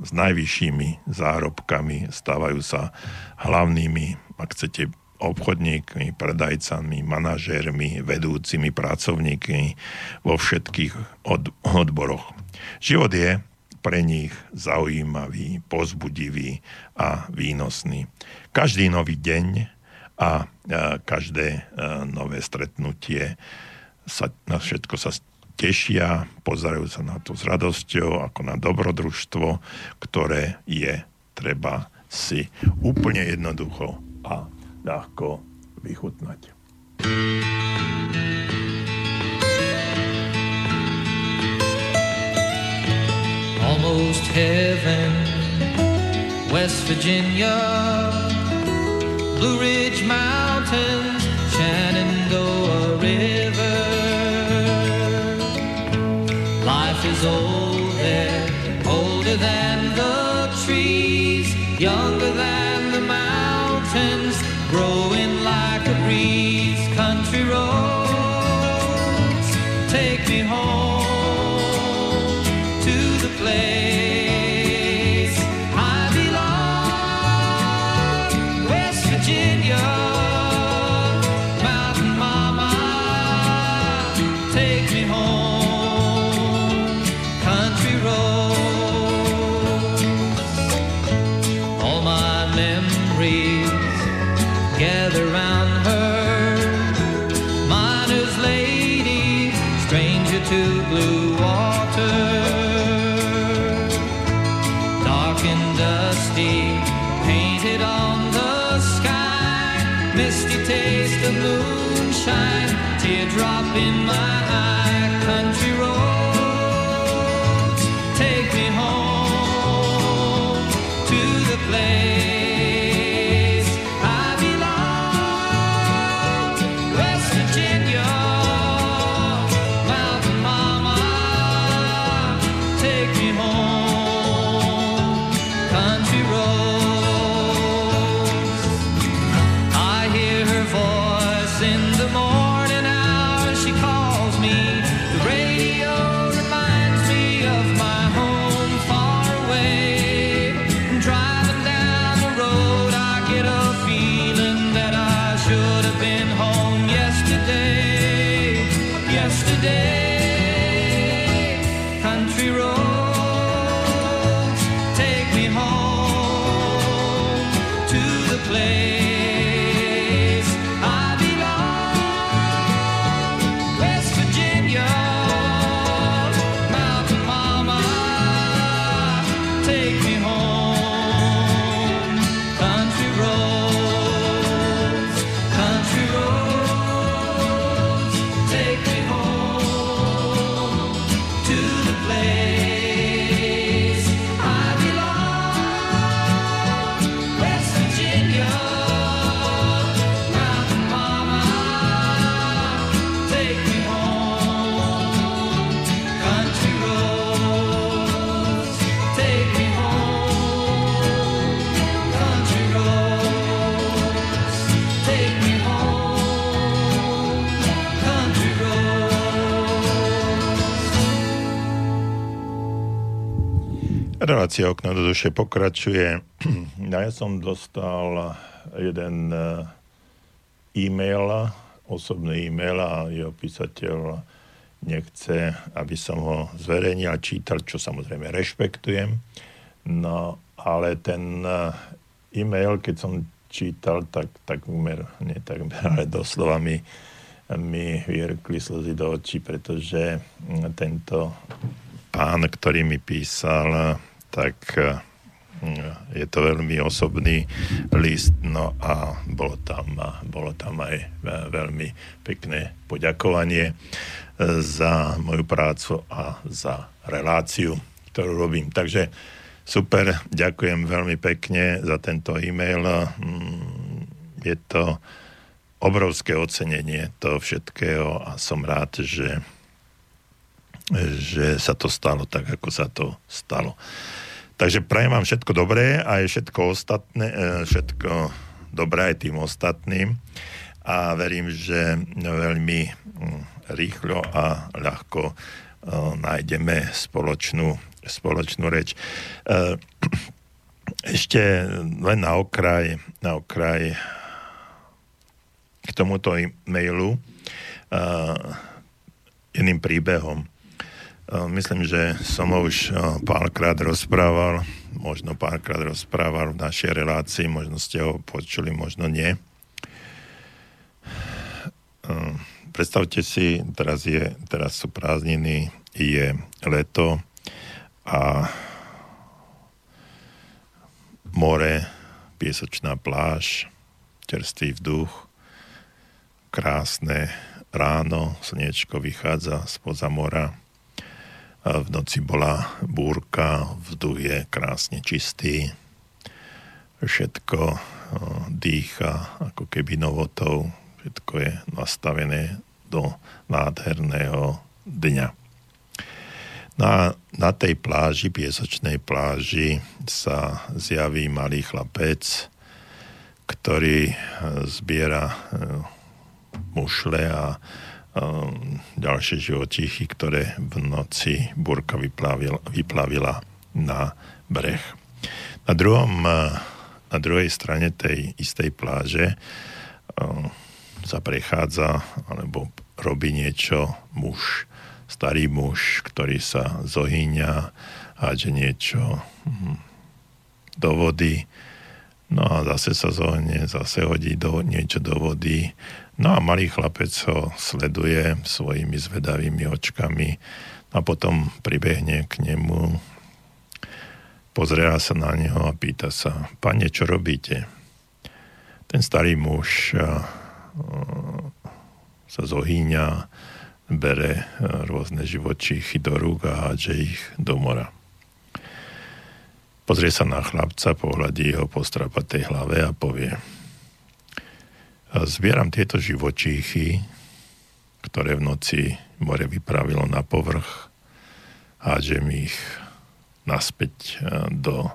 s najvyššími zárobkami, stávajú sa hlavnými, ak chcete, obchodníkmi, predajcami, manažérmi, vedúcimi pracovníkmi vo všetkých odboroch. Život je pre nich zaujímavý, povzbudivý a výnosný. Každý nový deň a každé nové stretnutie na všetko sa tešia, pozerajú sa na to s radosťou, ako na dobrodružstvo, ktoré je treba si úplne jednoducho a ľahko vychutnať. Almost heaven, West Virginia, Blue Ridge Mountains, Shenandoah River. Life is old there, older than the trees, younger than the mountains, growing like a breeze, country roads, take me home to the place I belong, West Virginia, mountain mama, take me home, country roads, all my memories gather round her, miner's lady, stranger to blue water, dark and dusty, painted on the sky, misty taste of moonshine, teardrop in my eye, country roads, take me home to the place. Virginia, mountain mama, Relácia Okno do duše pokračuje. Ja som dostal jeden e-mail, osobný e-mail, a jeho písateľ nechce, aby som ho zverejnil, čítal, čo samozrejme rešpektujem. No, ale ten e-mail, keď som čítal, tak takmer, ale doslova mi vyhrkli slzy do očí, pretože tento pán, ktorý mi písal, tak je to veľmi osobný list, no a bolo tam aj veľmi pekné poďakovanie za moju prácu a za reláciu, ktorú robím. Takže super, ďakujem veľmi pekne za tento e-mail. Je to obrovské ocenenie toho všetkého a som rád, že sa to stalo tak, ako sa to stalo. Takže prajem vám všetko dobré a všetko dobré aj tým ostatným a verím, že veľmi rýchlo a ľahko nájdeme spoločnú reč. Ešte len na okraj k tomuto e-mailu iným príbehom. Myslím, že som ho už párkrát rozprával v našej relácii, možno ste ho počuli, možno nie. Predstavte si, teraz sú prázdniny, je leto a more, piesočná pláž, čerstvý vzduch, krásne ráno, slniečko vychádza spoza mora. V noci bola búrka, vzduch je krásne čistý, všetko dýcha ako keby novotou, všetko je nastavené do nádherného dňa. Na tej pláži, piesočnej pláži, sa zjaví malý chlapec, ktorý zbiera mušle a ďalšie živočíchy, ktoré v noci búrka vyplavila na breh. Na druhej strane tej istej pláže sa prechádza alebo robí niečo muž, starý muž, ktorý sa zohýňa, hádže niečo do vody, no a zase sa zohne, zase hodí niečo do vody. No a malý chlapec ho sleduje svojimi zvedavými očkami a potom pribehne k nemu, pozerá sa na neho a pýta sa: "Pane, čo robíte?" Ten starý muž sa zohýňa, bere rôzne živočíchy do rúk a hádže ich do mora. Pozrie sa na chlapca, pohľadí ho po strapatej hlave a povie: "Zbieram tieto živočíchy, ktoré v noci more vypravilo na povrch, hádžem ich naspäť do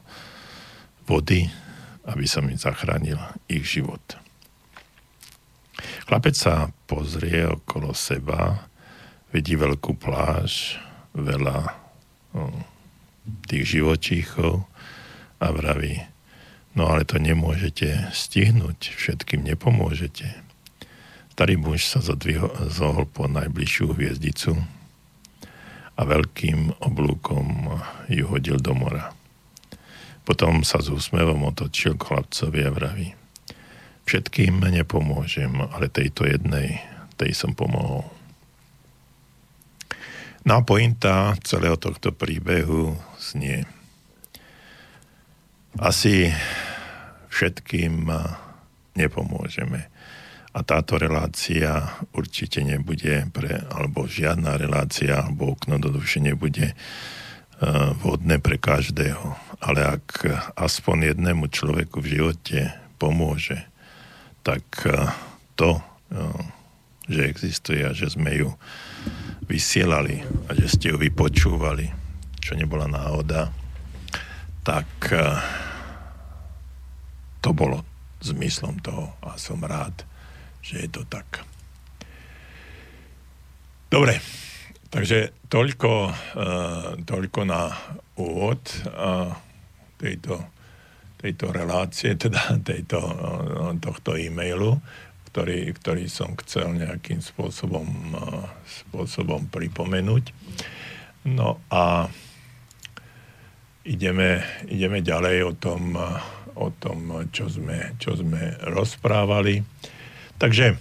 vody, aby som im zachránil ich život." Chlapec sa pozrie okolo seba, vidí veľkú pláž, veľa tých živočíchov a vraví: "No ale to nemôžete stihnúť, všetkým nepomôžete." Starý muž sa zohol po najbližšiu hviezdicu a veľkým oblúkom ju hodil do mora. Potom sa s úsmevom otočil k chlapcovi a vraví: "Všetkým nepomôžem, ale tejto jednej, tej som pomohol." No a pointa celého tohto príbehu znie: asi všetkým nepomôžeme. A táto relácia určite nebude alebo žiadna relácia, alebo Okno do duše nebude vhodné pre každého. Ale ak aspoň jednému človeku v živote pomôže, tak to, že existuje a že sme ju vysielali a že ste ju vypočúvali, čo nebola náhoda, tak to bolo zmyslom toho a som rád, že je to tak. Dobre, Takže toľko na úvod tejto relácie, teda tohto e-mailu, ktorý som chcel nejakým spôsobom pripomenúť. No a ideme ďalej o tom, čo sme rozprávali. Takže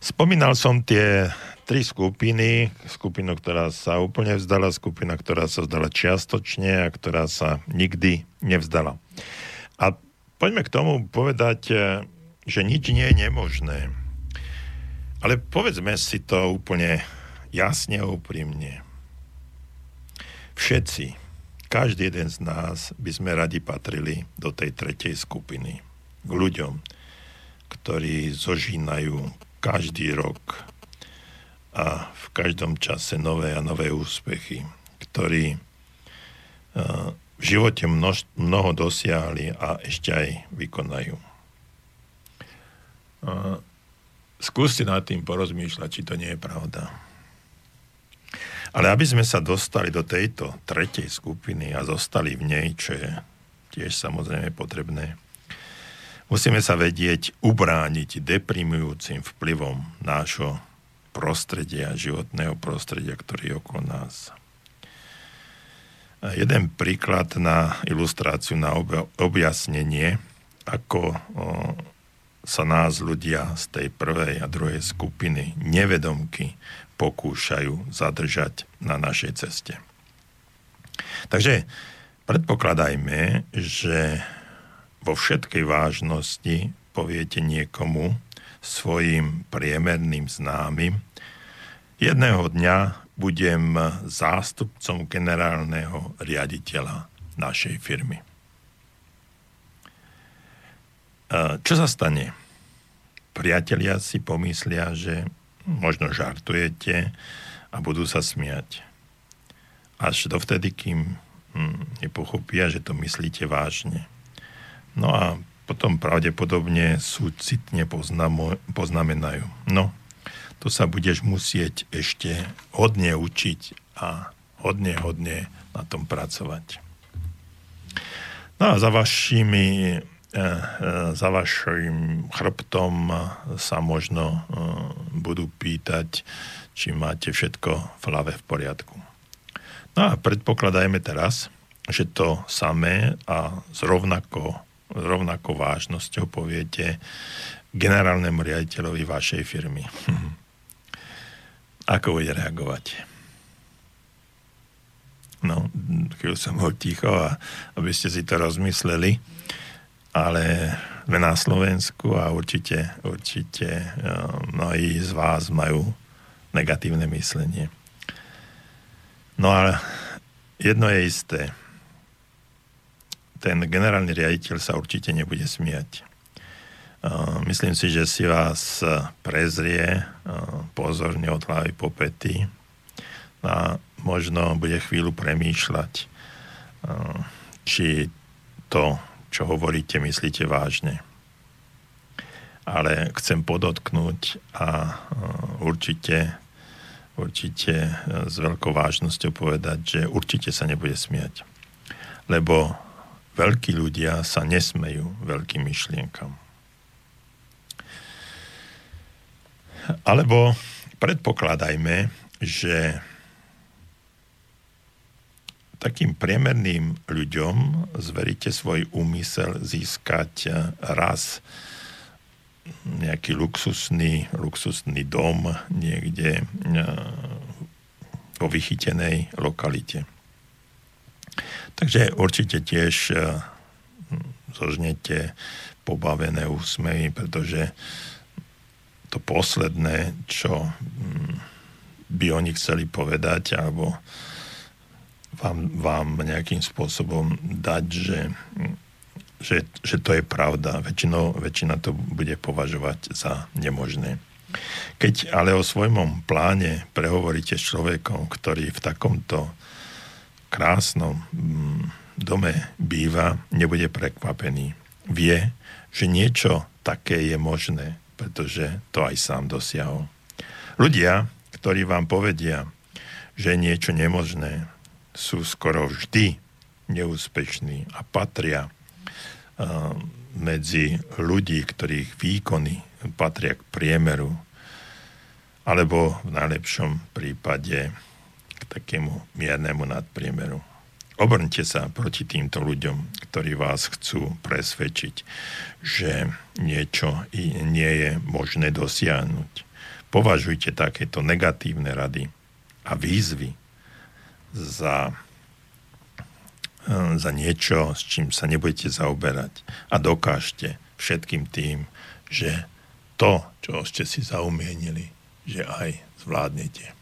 spomínal som tie tri skupiny. Skupinu, ktorá sa úplne vzdala, skupina, ktorá sa vzdala čiastočne a ktorá sa nikdy nevzdala. A poďme k tomu povedať, že nič nie je nemožné. Ale povedzme si to úplne jasne a úprimne. Všetci, každý jeden z nás by sme radi patrili do tej tretej skupiny. K ľuďom, ktorí zožínajú každý rok a v každom čase nové a nové úspechy, ktorí v živote mnoho dosiahli a ešte aj vykonajú. Skúste nad tým porozmýšľať, či to nie je pravda. Ale aby sme sa dostali do tejto tretej skupiny a zostali v nej, čo je tiež samozrejme potrebné, musíme sa vedieť ubrániť deprimujúcim vplyvom nášho prostredia, životného prostredia, ktorý je okolo nás. A jeden príklad na ilustráciu, na objasnenie, ako sa nás ľudia z tej prvej a druhej skupiny nevedomky pokúšajú zadržať na našej ceste. Takže predpokladajme, že vo všetkej vážnosti poviete niekomu, svojim priemerným známym, jedného dňa budem zástupcom generálneho riaditeľa našej firmy. Čo sa stane? Priatelia si pomyslia, že možno žartujete a budú sa smiať. Až dovtedy, kým nepochopia, že to myslíte vážne. No a potom pravdepodobne súcitne poznamenajú. No, to sa budeš musieť ešte hodne učiť a hodne na tom pracovať. No a za vašim chrbtom sa možno budú pýtať, či máte všetko v hlave v poriadku. No a predpokladajme teraz, že to samé a s rovnakou vážnosťou poviete generálnemu riaditeľovi vašej firmy. Ako bude reagovať? No, keď som bol ticho, aby ste si to rozmysleli, ale sme na Slovensku a určite mnohí z vás majú negatívne myslenie. No ale jedno je isté. Ten generálny riaditeľ sa určite nebude smiať. Myslím si, že si vás prezrie pozorne od hlavy po pety a možno bude chvíľu premýšľať, či to, čo hovoríte, myslíte vážne. Ale chcem podotknúť a určite s veľkou vážnosťou povedať, že určite sa nebude smiať. Lebo veľkí ľudia sa nesmejú veľkým myšlienkam. Alebo predpokladajme, že takým priemerným ľuďom zveríte svoj úmysel získať raz nejaký luxusný dom niekde vo vychytenej lokalite. Takže určite tiež zožnete pobavené úsmevy, pretože to posledné, čo by oni chceli povedať, alebo vám nejakým spôsobom dať, že to je pravda. Väčšina to bude považovať za nemožné. Keď ale o svojom pláne prehovoríte s človekom, ktorý v takomto krásnom dome býva, nebude prekvapený. Vie, že niečo také je možné, pretože to aj sám dosiahol. Ľudia, ktorí vám povedia, že je niečo nemožné, sú skoro vždy neúspešní a patria medzi ľudí, ktorých výkony patria k priemeru, alebo v najlepšom prípade k takému miernemu nadpriemeru. Obrňte sa proti týmto ľuďom, ktorí vás chcú presvedčiť, že niečo nie je možné dosiahnuť. Považujte takéto negatívne rady a výzvy za niečo, s čím sa nebudete zaoberať. A dokážte všetkým tým, že to, čo ste si zaumienili, že aj zvládnete.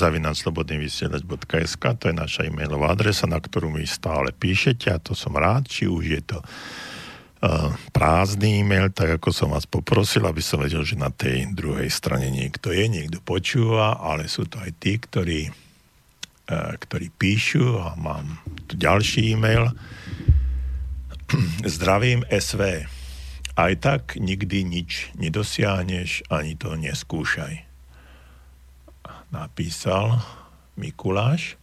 studio@slobodnyvysielac.sk, to je naša e-mailová adresa, na ktorú mi stále píšete, a to som rád, či už je to prázdny e-mail, tak ako som vás poprosil, aby som vedel, že na tej druhej strane niekto počúva, ale sú to aj tí, ktorí ktorí píšu a mám tu ďalší e-mail. Zdravím SV. Aj tak nikdy nič nedosiahneš, ani to neskúšaj. Napísal Mikuláš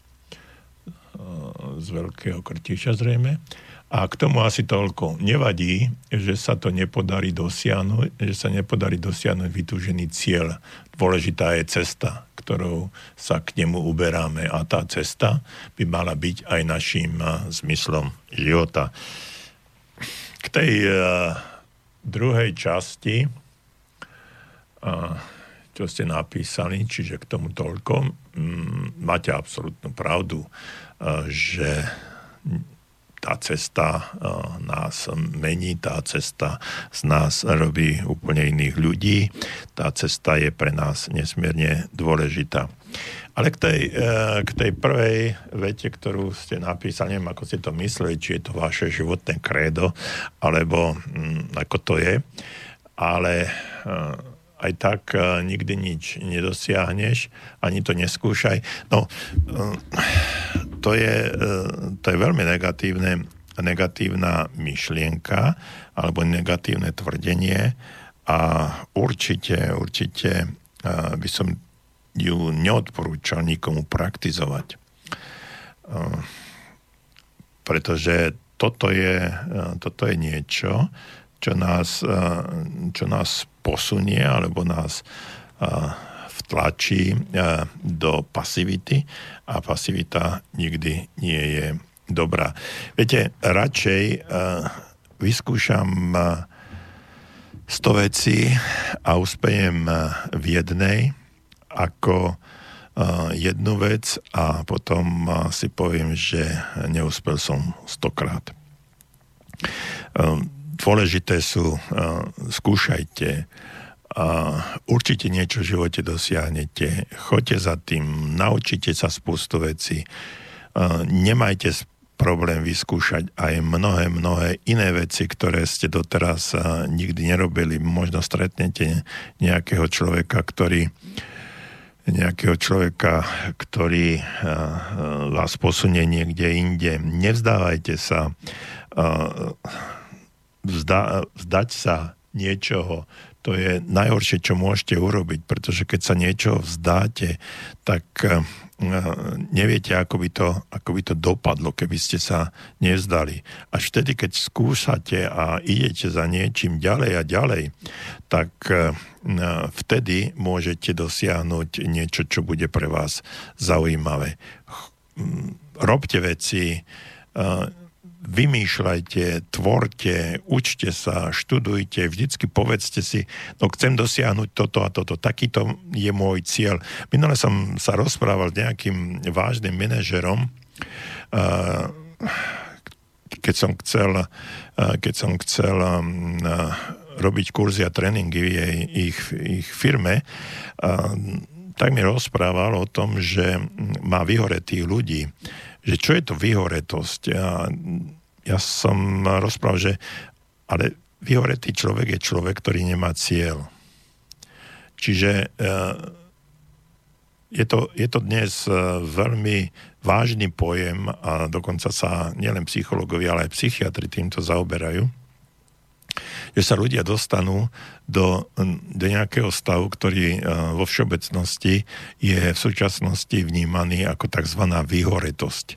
z Veľkého Krtíša zrejme. A k tomu asi toľko. Nevadí, že sa to nepodarí dosiahnuť, vytúžený cieľ. Dôležitá je cesta, ktorou sa k nemu uberáme. A tá cesta by mala byť aj našim zmyslom života. K tej druhej časti, čo ste napísali, čiže k tomu toľko, máte absolútnu pravdu, že tá cesta nás mení, tá cesta z nás robí úplne iných ľudí, tá cesta je pre nás nesmierne dôležitá. Ale k tej prvej vete, ktorú ste napísali, neviem, ako ste to mysleli, či je to vaše životné krédo, alebo ako to je, ale aj tak nikdy nič nedosiahneš, ani to neskúšaj. No, to je veľmi negatívna myšlienka, alebo negatívne tvrdenie a určite by som ju neodporúčal nikomu praktizovať. Pretože toto je niečo, čo nás posunie alebo nás vtlačí do pasivity a pasivita nikdy nie je dobrá. Viete, radšej vyskúšam 100 vecí a uspejem v jednej, ako jednu vec a potom si poviem, že neúspel som 100-krát. Dôležité sú, skúšajte, určite niečo v živote dosiahnete, choďte za tým, naučite sa spustu veci, nemajte problém vyskúšať aj mnohé iné veci, ktoré ste doteraz nikdy nerobili. Možno stretnete nejakého človeka, ktorý vás posunie niekde inde. Nevzdávajte sa. Vzdať sa niečoho, to je najhoršie, čo môžete urobiť, pretože keď sa niečoho vzdáte, tak neviete, ako by to dopadlo, keby ste sa nevzdali. Až vtedy, keď skúšate a idete za niečím ďalej a ďalej, tak vtedy môžete dosiahnuť niečo, čo bude pre vás zaujímavé. Robte veci, vymýšľajte, tvorte, učte sa, študujte, vždycky povedzte si, no chcem dosiahnuť toto a toto, takýto je môj cieľ. Minule som sa rozprával s nejakým vážnym manažerom, keď som chcel robiť kurzy a tréningy v ich firme, tak mi rozprával o tom, že má vyhoretých ľudí. Že čo je to vyhoretosť? Ja som rozprával, že ale vyhoretý človek je človek, ktorý nemá cieľ. Čiže je to dnes veľmi vážny pojem a dokonca sa nielen psychológovia, ale aj psychiatri týmto zaoberajú, že sa ľudia dostanú do nejakého stavu, ktorý vo všeobecnosti je v súčasnosti vnímaný ako tzv. Vyhoretosť.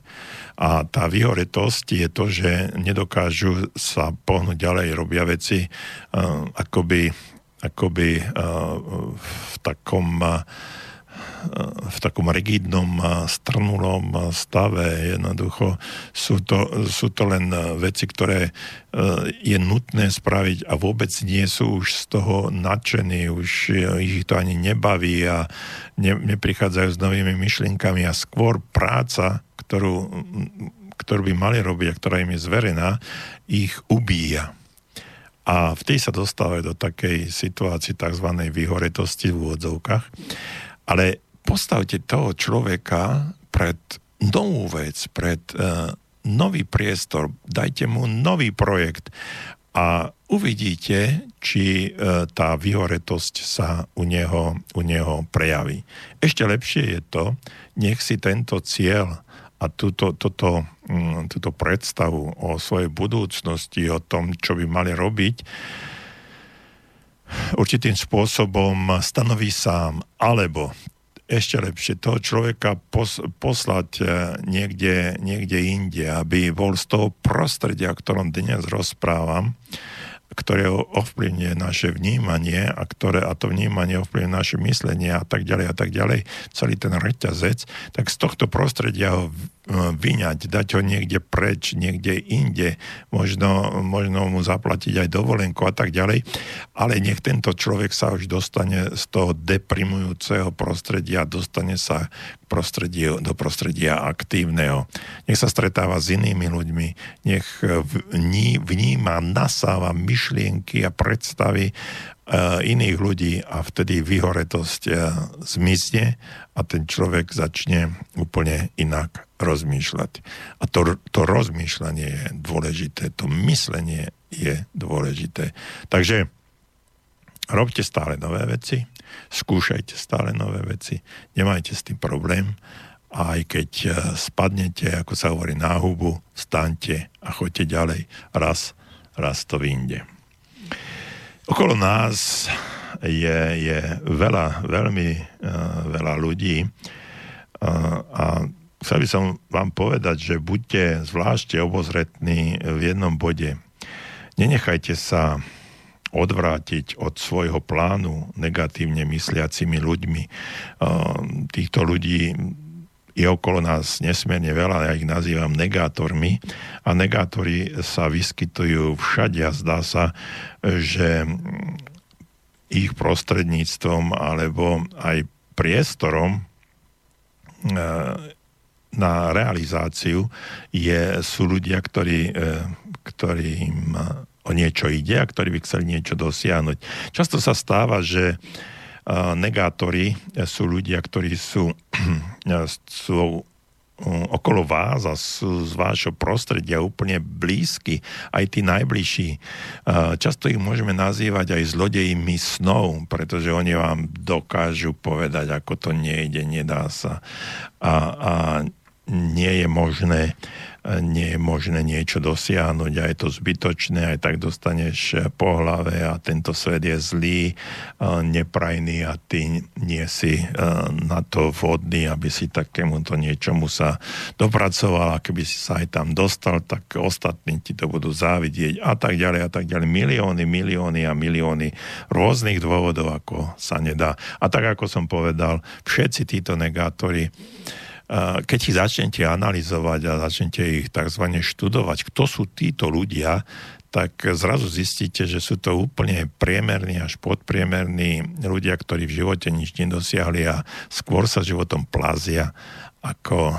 A tá vyhoretosť je to, že nedokážu sa pohnúť ďalej, robia veci akoby v takom rigidnom, strnulom stave. Jednoducho sú to len veci, ktoré je nutné spraviť a vôbec nie sú už z toho nadšení, už ich to ani nebaví a neprichádzajú s novými myšlienkami a skôr práca, ktorú by mali robiť a ktorá im je zverená, ich ubíja. A v tej sa dostávajú do takej situácii tzv. Vyhoretosti v úvodzovkách. Ale postavte toho človeka pred novú vec, pred nový priestor, dajte mu nový projekt a uvidíte, či tá vyhoretosť sa u neho prejaví. Ešte lepšie je to, nech si tento cieľ a túto predstavu o svojej budúcnosti, o tom, čo by mali robiť, určitým spôsobom stanoví sám, alebo ešte lepšie toho človeka poslať niekde inde, aby bol z toho prostredia, o ktorom dnes rozprávam, ktoré ovplyvňuje naše vnímanie a to vnímanie ovplyvňuje naše myslenie a tak ďalej, celý ten reťazec, tak z tohto prostredia ho vyňať, dať ho niekde preč, niekde inde, možno mu zaplatiť aj dovolenku a tak ďalej, ale nech tento človek sa už dostane z toho deprimujúceho prostredia, dostane sa do prostredia aktívneho. Nech sa stretáva s inými ľuďmi, nech vníma, nasáva myšlienky a predstavy iných ľudí a vtedy vyhoretosť zmizne a ten človek začne úplne inak rozmýšľať. A to rozmýšľanie je dôležité, to myslenie je dôležité. Takže robte stále nové veci, skúšajte stále nové veci, nemajte s tým problém a aj keď spadnete, ako sa hovorí, na hubu, staňte a choďte ďalej, raz to vyjde. Okolo nás je veľmi veľa ľudí a chcel by som vám povedať, že buďte zvlášť obozretní v jednom bode. Nenechajte sa odvrátiť od svojho plánu negatívne mysliacimi ľuďmi. Týchto ľudí je okolo nás nesmierne veľa, ja ich nazývam negátormi a negátori sa vyskytujú všade a zdá sa, že ich prostredníctvom alebo aj priestorom na realizáciu sú ľudia, ktorým o niečo ide a ktorí by chceli niečo dosiahnuť. Často sa stáva, že negátori sú ľudia, ktorí sú okolo vás a sú z vášho prostredia úplne blízky, aj tí najbližší. Často ich môžeme nazývať aj zlodejmi snov, pretože oni vám dokážu povedať, ako to nejde, nedá sa a nie je možné niečo dosiahnuť a je to zbytočné, aj tak dostaneš po hlave a tento svet je zlý, neprajný a ty nie si na to vhodný, aby si takémuto niečomu sa dopracoval a keby si sa aj tam dostal, tak ostatní ti to budú závidieť a tak ďalej a tak ďalej. Milióny rôznych dôvodov, ako sa nedá. A tak, ako som povedal, všetci títo negátori, keď ich začnete analyzovať a začnete ich takzvané študovať, kto sú títo ľudia, tak zrazu zistíte, že sú to úplne priemerní až podpriemerní ľudia, ktorí v živote nič nedosiahli a skôr sa životom plazia, ako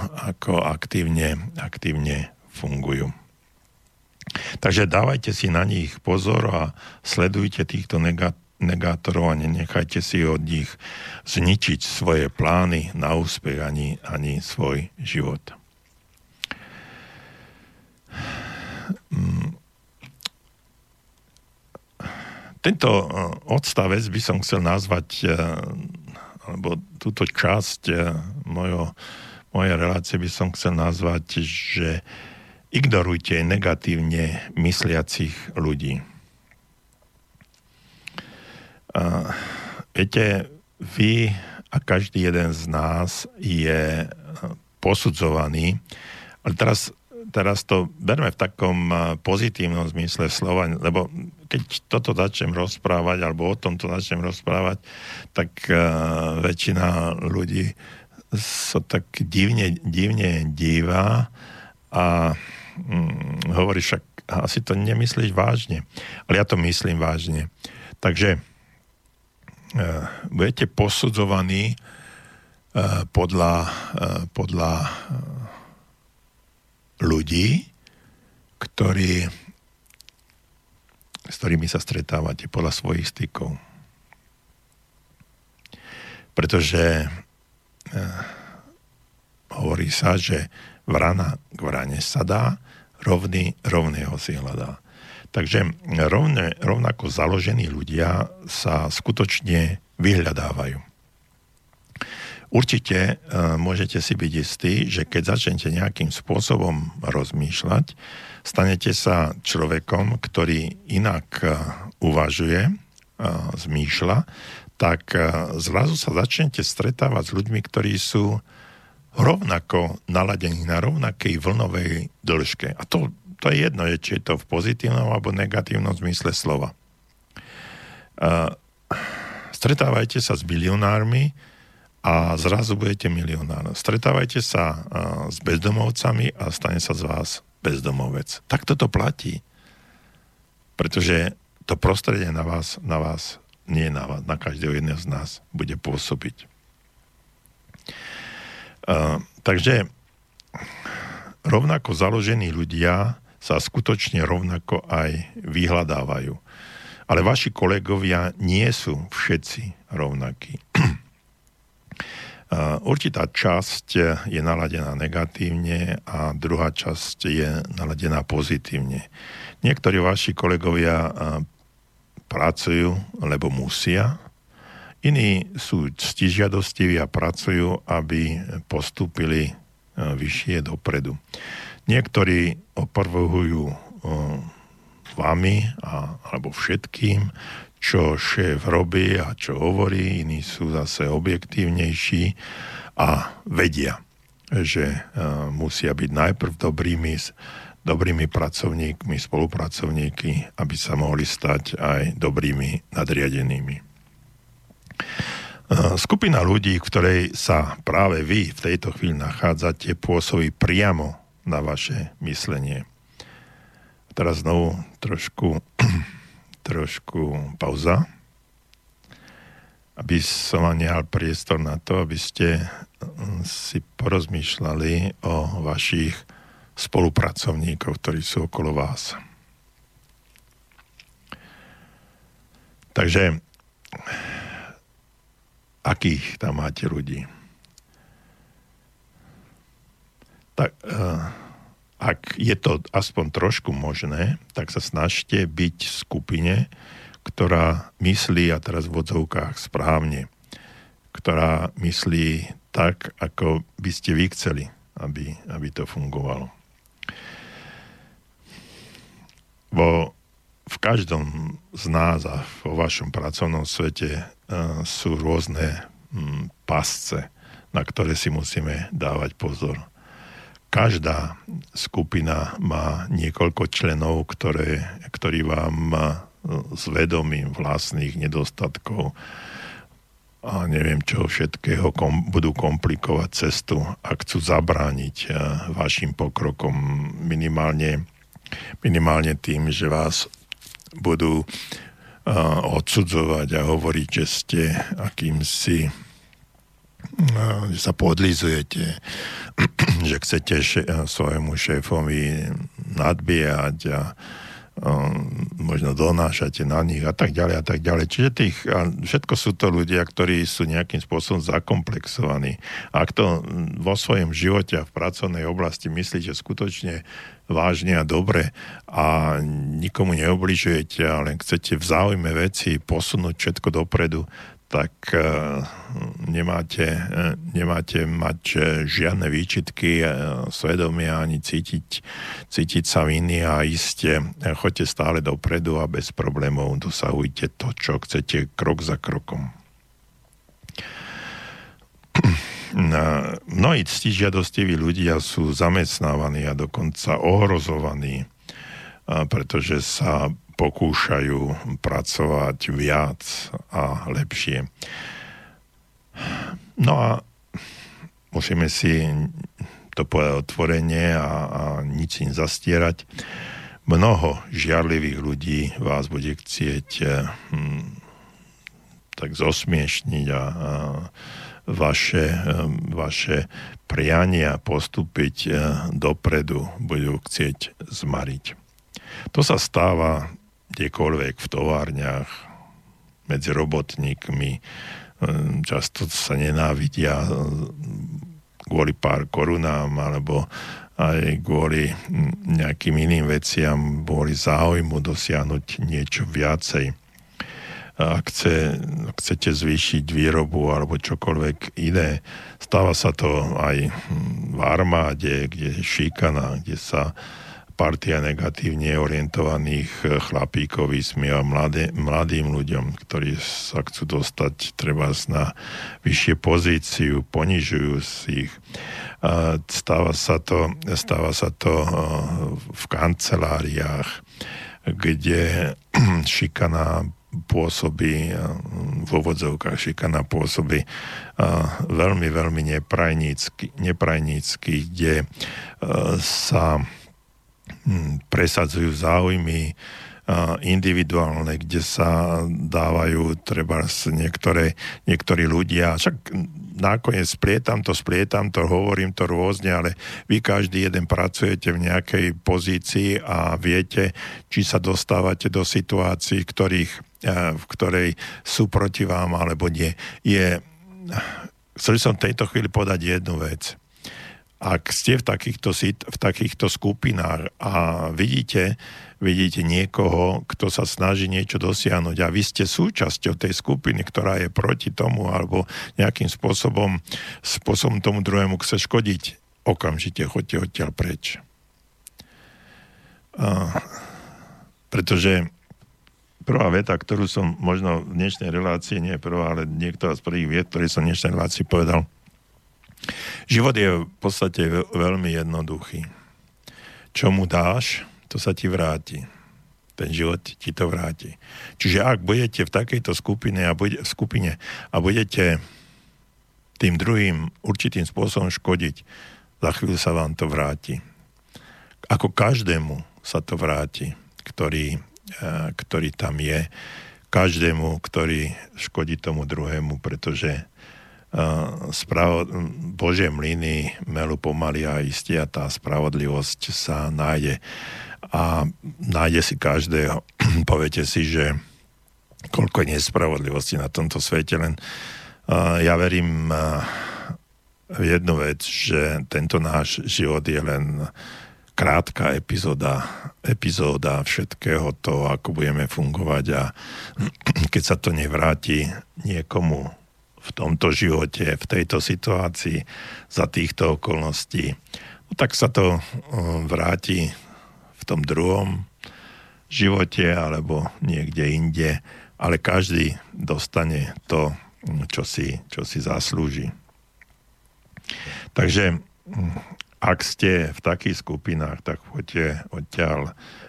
aktívne fungujú. Takže dávajte si na nich pozor a sledujte týchto negátorov a nenechajte si od nich zničiť svoje plány na úspech ani svoj život. Tento odstavec by som chcel nazvať, alebo túto časť mojej relácie by som chcel nazvať, že ignorujte negatívne mysliacich ľudí. Viete, vy a každý jeden z nás je posudzovaný, ale teraz to berme v takom pozitívnom zmysle slova, lebo keď toto začnem rozprávať, alebo o tomto začnem rozprávať, tak väčšina ľudí sa tak divne díva a hovorí však, asi to nemyslíš vážne, ale ja to myslím vážne. Takže budete posudzovaní podľa ľudí, s ktorými sa stretávate, podľa svojich stykov. Pretože hovorí sa, že vrana k vrane sadá, rovný rovného si hľadá. Takže rovnako založení ľudia sa skutočne vyhľadávajú. Určite môžete si byť istí, že keď začnete nejakým spôsobom rozmýšľať, stanete sa človekom, ktorý inak uvažuje, zmýšľa, tak zrazu sa začnete stretávať s ľuďmi, ktorí sú rovnako naladení na rovnakej vlnovej dĺžke. A to je jedno, či je to v pozitívnom alebo negatívnom zmysle slova. Stretávajte sa s milionármi a zrazu budete milionár. Stretávajte sa s bezdomovcami a stane sa z vás bezdomovec. Tak toto platí, pretože to prostredie na vás nie na vás, na každého jedného z nás bude pôsobiť. Takže rovnako založení ľudia sa skutočne rovnako aj vyhľadávajú. Ale vaši kolegovia nie sú všetci rovnakí. Určitá časť je naladená negatívne a druhá časť je naladená pozitívne. Niektorí vaši kolegovia pracujú, lebo musia. Iní sú ctižiadostiví a pracujú, aby postúpili vyššie dopredu. Niektorí opovrhujú vami alebo všetkým, čo šéf robí a čo hovorí. Iní sú zase objektívnejší a vedia, že musia byť najprv dobrými pracovníkmi, spolupracovníky, aby sa mohli stať aj dobrými nadriadenými. Skupina ľudí, v ktorej sa práve vy v tejto chvíli nachádzate, pôsobí priamo na vaše myslenie. Teraz znovu trošku pauza, aby som vám nehal priestor na to, aby ste si porozmýšľali o vašich spolupracovníkov, ktorí sú okolo vás. Takže akých tam máte ľudí. Tak, ak je to aspoň trošku možné, tak sa snažte byť v skupine, ktorá myslí, a teraz v odzovkách správne, ktorá myslí tak, ako by ste vy chceli, aby to fungovalo. V každom z nás a vo vašom pracovnom svete sú rôzne pasce, na ktoré si musíme dávať pozor. Každá skupina má niekoľko členov, ktorí vám s vedomím vlastných nedostatkov a neviem čo všetkého budú komplikovať cestu a chcú zabrániť vašim pokrokom minimálne tým, že vás budú odsudzovať a hovoriť, že ste akýmsi, že sa podlizujete, že chcete svojemu šéfovi nadbiehať a možno donášate na nich a tak ďalej. Čiže všetko sú to ľudia, ktorí sú nejakým spôsobom zakomplexovaní. Ak to vo svojom živote a v pracovnej oblasti myslíte skutočne vážne a dobre a nikomu neobližujete, ale chcete v záujme veci posunúť všetko dopredu, tak nemáte mať žiadne výčitky svedomia ani cítiť sa vinný a iste choďte stále dopredu a bez problémov dosahujte to, čo chcete, krok za krokom. Mnohí ctižiadostiví ľudia sú zamestnávaní a dokonca ohrozovaní, pretože sa pokúšajú pracovať viac a lepšie. No a musíme si to povedať otvorene a nič im zastierať. Mnoho žiarlivých ľudí vás bude chcieť tak zosmiešniť a vaše priania postúpiť dopredu budú chcieť zmariť. To sa stáva kdekoľvek v továrniach, medzi robotníkmi, často sa nenávidia kvôli pár korunám, alebo aj kvôli nejakým iným veciam, kvôli záujmu dosiahnuť niečo viacej. Ak chcete zvýšiť výrobu alebo čokoľvek iné, stáva sa to aj v armáde, kde je šikana, kde sa partia negatívne orientovaných chlapíkov vysmieva mladým ľuďom, ktorí sa chcú dostať trebárs na vyššie pozíciu, ponižujú si ich. Stáva sa to v kanceláriách, kde šikana pôsobí veľmi, veľmi neprajnícky, kde sa presadzujú záujmy individuálne, kde sa dávajú trebárs niektorí ľudia. Však nakoniec splietam to, hovorím to rôzne, ale vy každý jeden pracujete v nejakej pozícii a viete, či sa dostávate do situácií, v ktorej sú proti vám alebo nie. Chcel som v tejto chvíli podať jednu vec. Ak ste v takýchto skupinách a vidíte niekoho, kto sa snaží niečo dosiahnuť a vy ste súčasťou tej skupiny, ktorá je proti tomu alebo nejakým spôsobom tomu druhému chce škodiť, okamžite choďte odtiaľ preč. Pretože prvá veta, ktorú som možno v dnešnej relácii, nie prvá, ale niektorá z prvých viet, ktoré som v dnešnej relácii povedal, život je v podstate veľmi jednoduchý. Čo mu dáš, to sa ti vráti. Ten život ti to vráti. Čiže ak budete v takejto skupine a budete tým druhým určitým spôsobom škodiť, za chvíľu sa vám to vráti. Ako každému sa to vráti, ktorý tam je. Každému, ktorý škodí tomu druhému, pretože Božie mlyny melú pomaly a iste a tá spravodlivosť sa nájde a nájde si každého. Poviete si, že koľko nespravodlivosti na tomto svete, len ja verím v jednu vec, že tento náš život je len krátka epizóda všetkého toho, ako budeme fungovať, a keď sa to nevráti niekomu v tomto živote, v tejto situácii, za týchto okolností, no tak sa to vráti v tom druhom živote alebo niekde inde, ale každý dostane to, čo si zaslúži. Takže ak ste v takých skupinách, tak choďte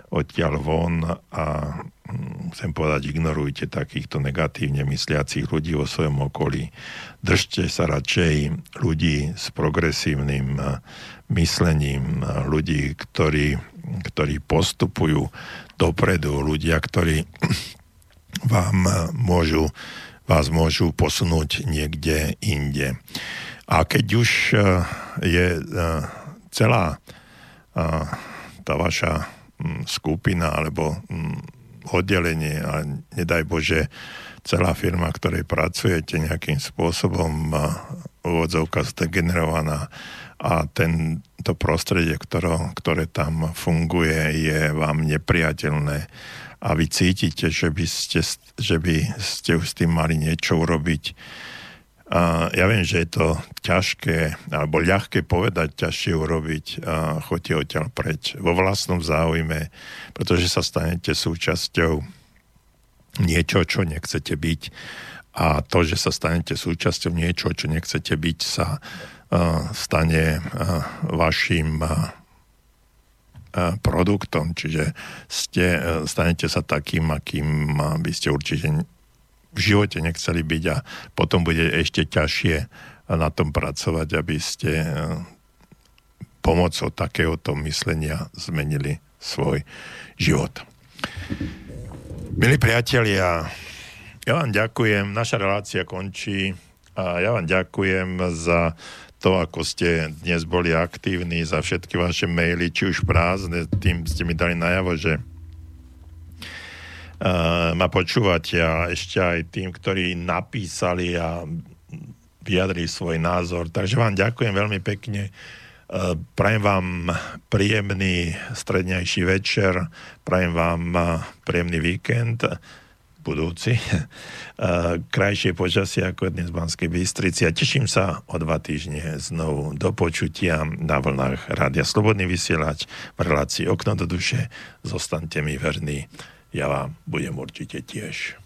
odtiaľ von a chcem povedať, ignorujte takýchto negatívne mysliacich ľudí vo svojom okolí. Držte sa radšej ľudí s progresívnym myslením, ľudí, ktorí postupujú dopredu, ľudia, ktorí vás môžu posunúť niekde inde. A keď už je celá tá vaša skupina alebo oddelenie a nedaj Bože celá firma, ktorej pracujete, nejakým spôsobom úvodzovka zdegenerovaná a to prostredie, ktoré tam funguje, je vám nepriateľné a vy cítite, že by ste už s tým mali niečo urobiť. Ja viem, že je to ťažké, alebo ľahké povedať, ťažšie urobiť, choďte odtiaľ preč vo vlastnom záujme, pretože sa stanete súčasťou niečo, čo nechcete byť, a to, že sa stanete súčasťou niečo, čo nechcete byť, sa stane vašim produktom, čiže stanete sa takým, akým by ste určite v živote nechceli byť, a potom bude ešte ťažšie na tom pracovať, aby ste pomocou takéhoto myslenia zmenili svoj život. Milí priatelia, ja vám ďakujem, naša relácia končí a ja vám ďakujem za to, ako ste dnes boli aktívni, za všetky vaše maily, či už prázdne, tým ste mi dali najavo, že ma počúvate, a ešte aj tým, ktorí napísali a vyjadrili svoj názor. Takže vám ďakujem veľmi pekne Prajem vám príjemný strednejší večer, prajem vám príjemný víkend budúci, krajšie počasie ako dnes v Banskej Bystrici a teším sa o 2 týždne znovu do počutia na vlnách Rádia Slobodný vysielač v relácii Okno do duše. Zostaňte mi verní, ja vám budem určite tiež.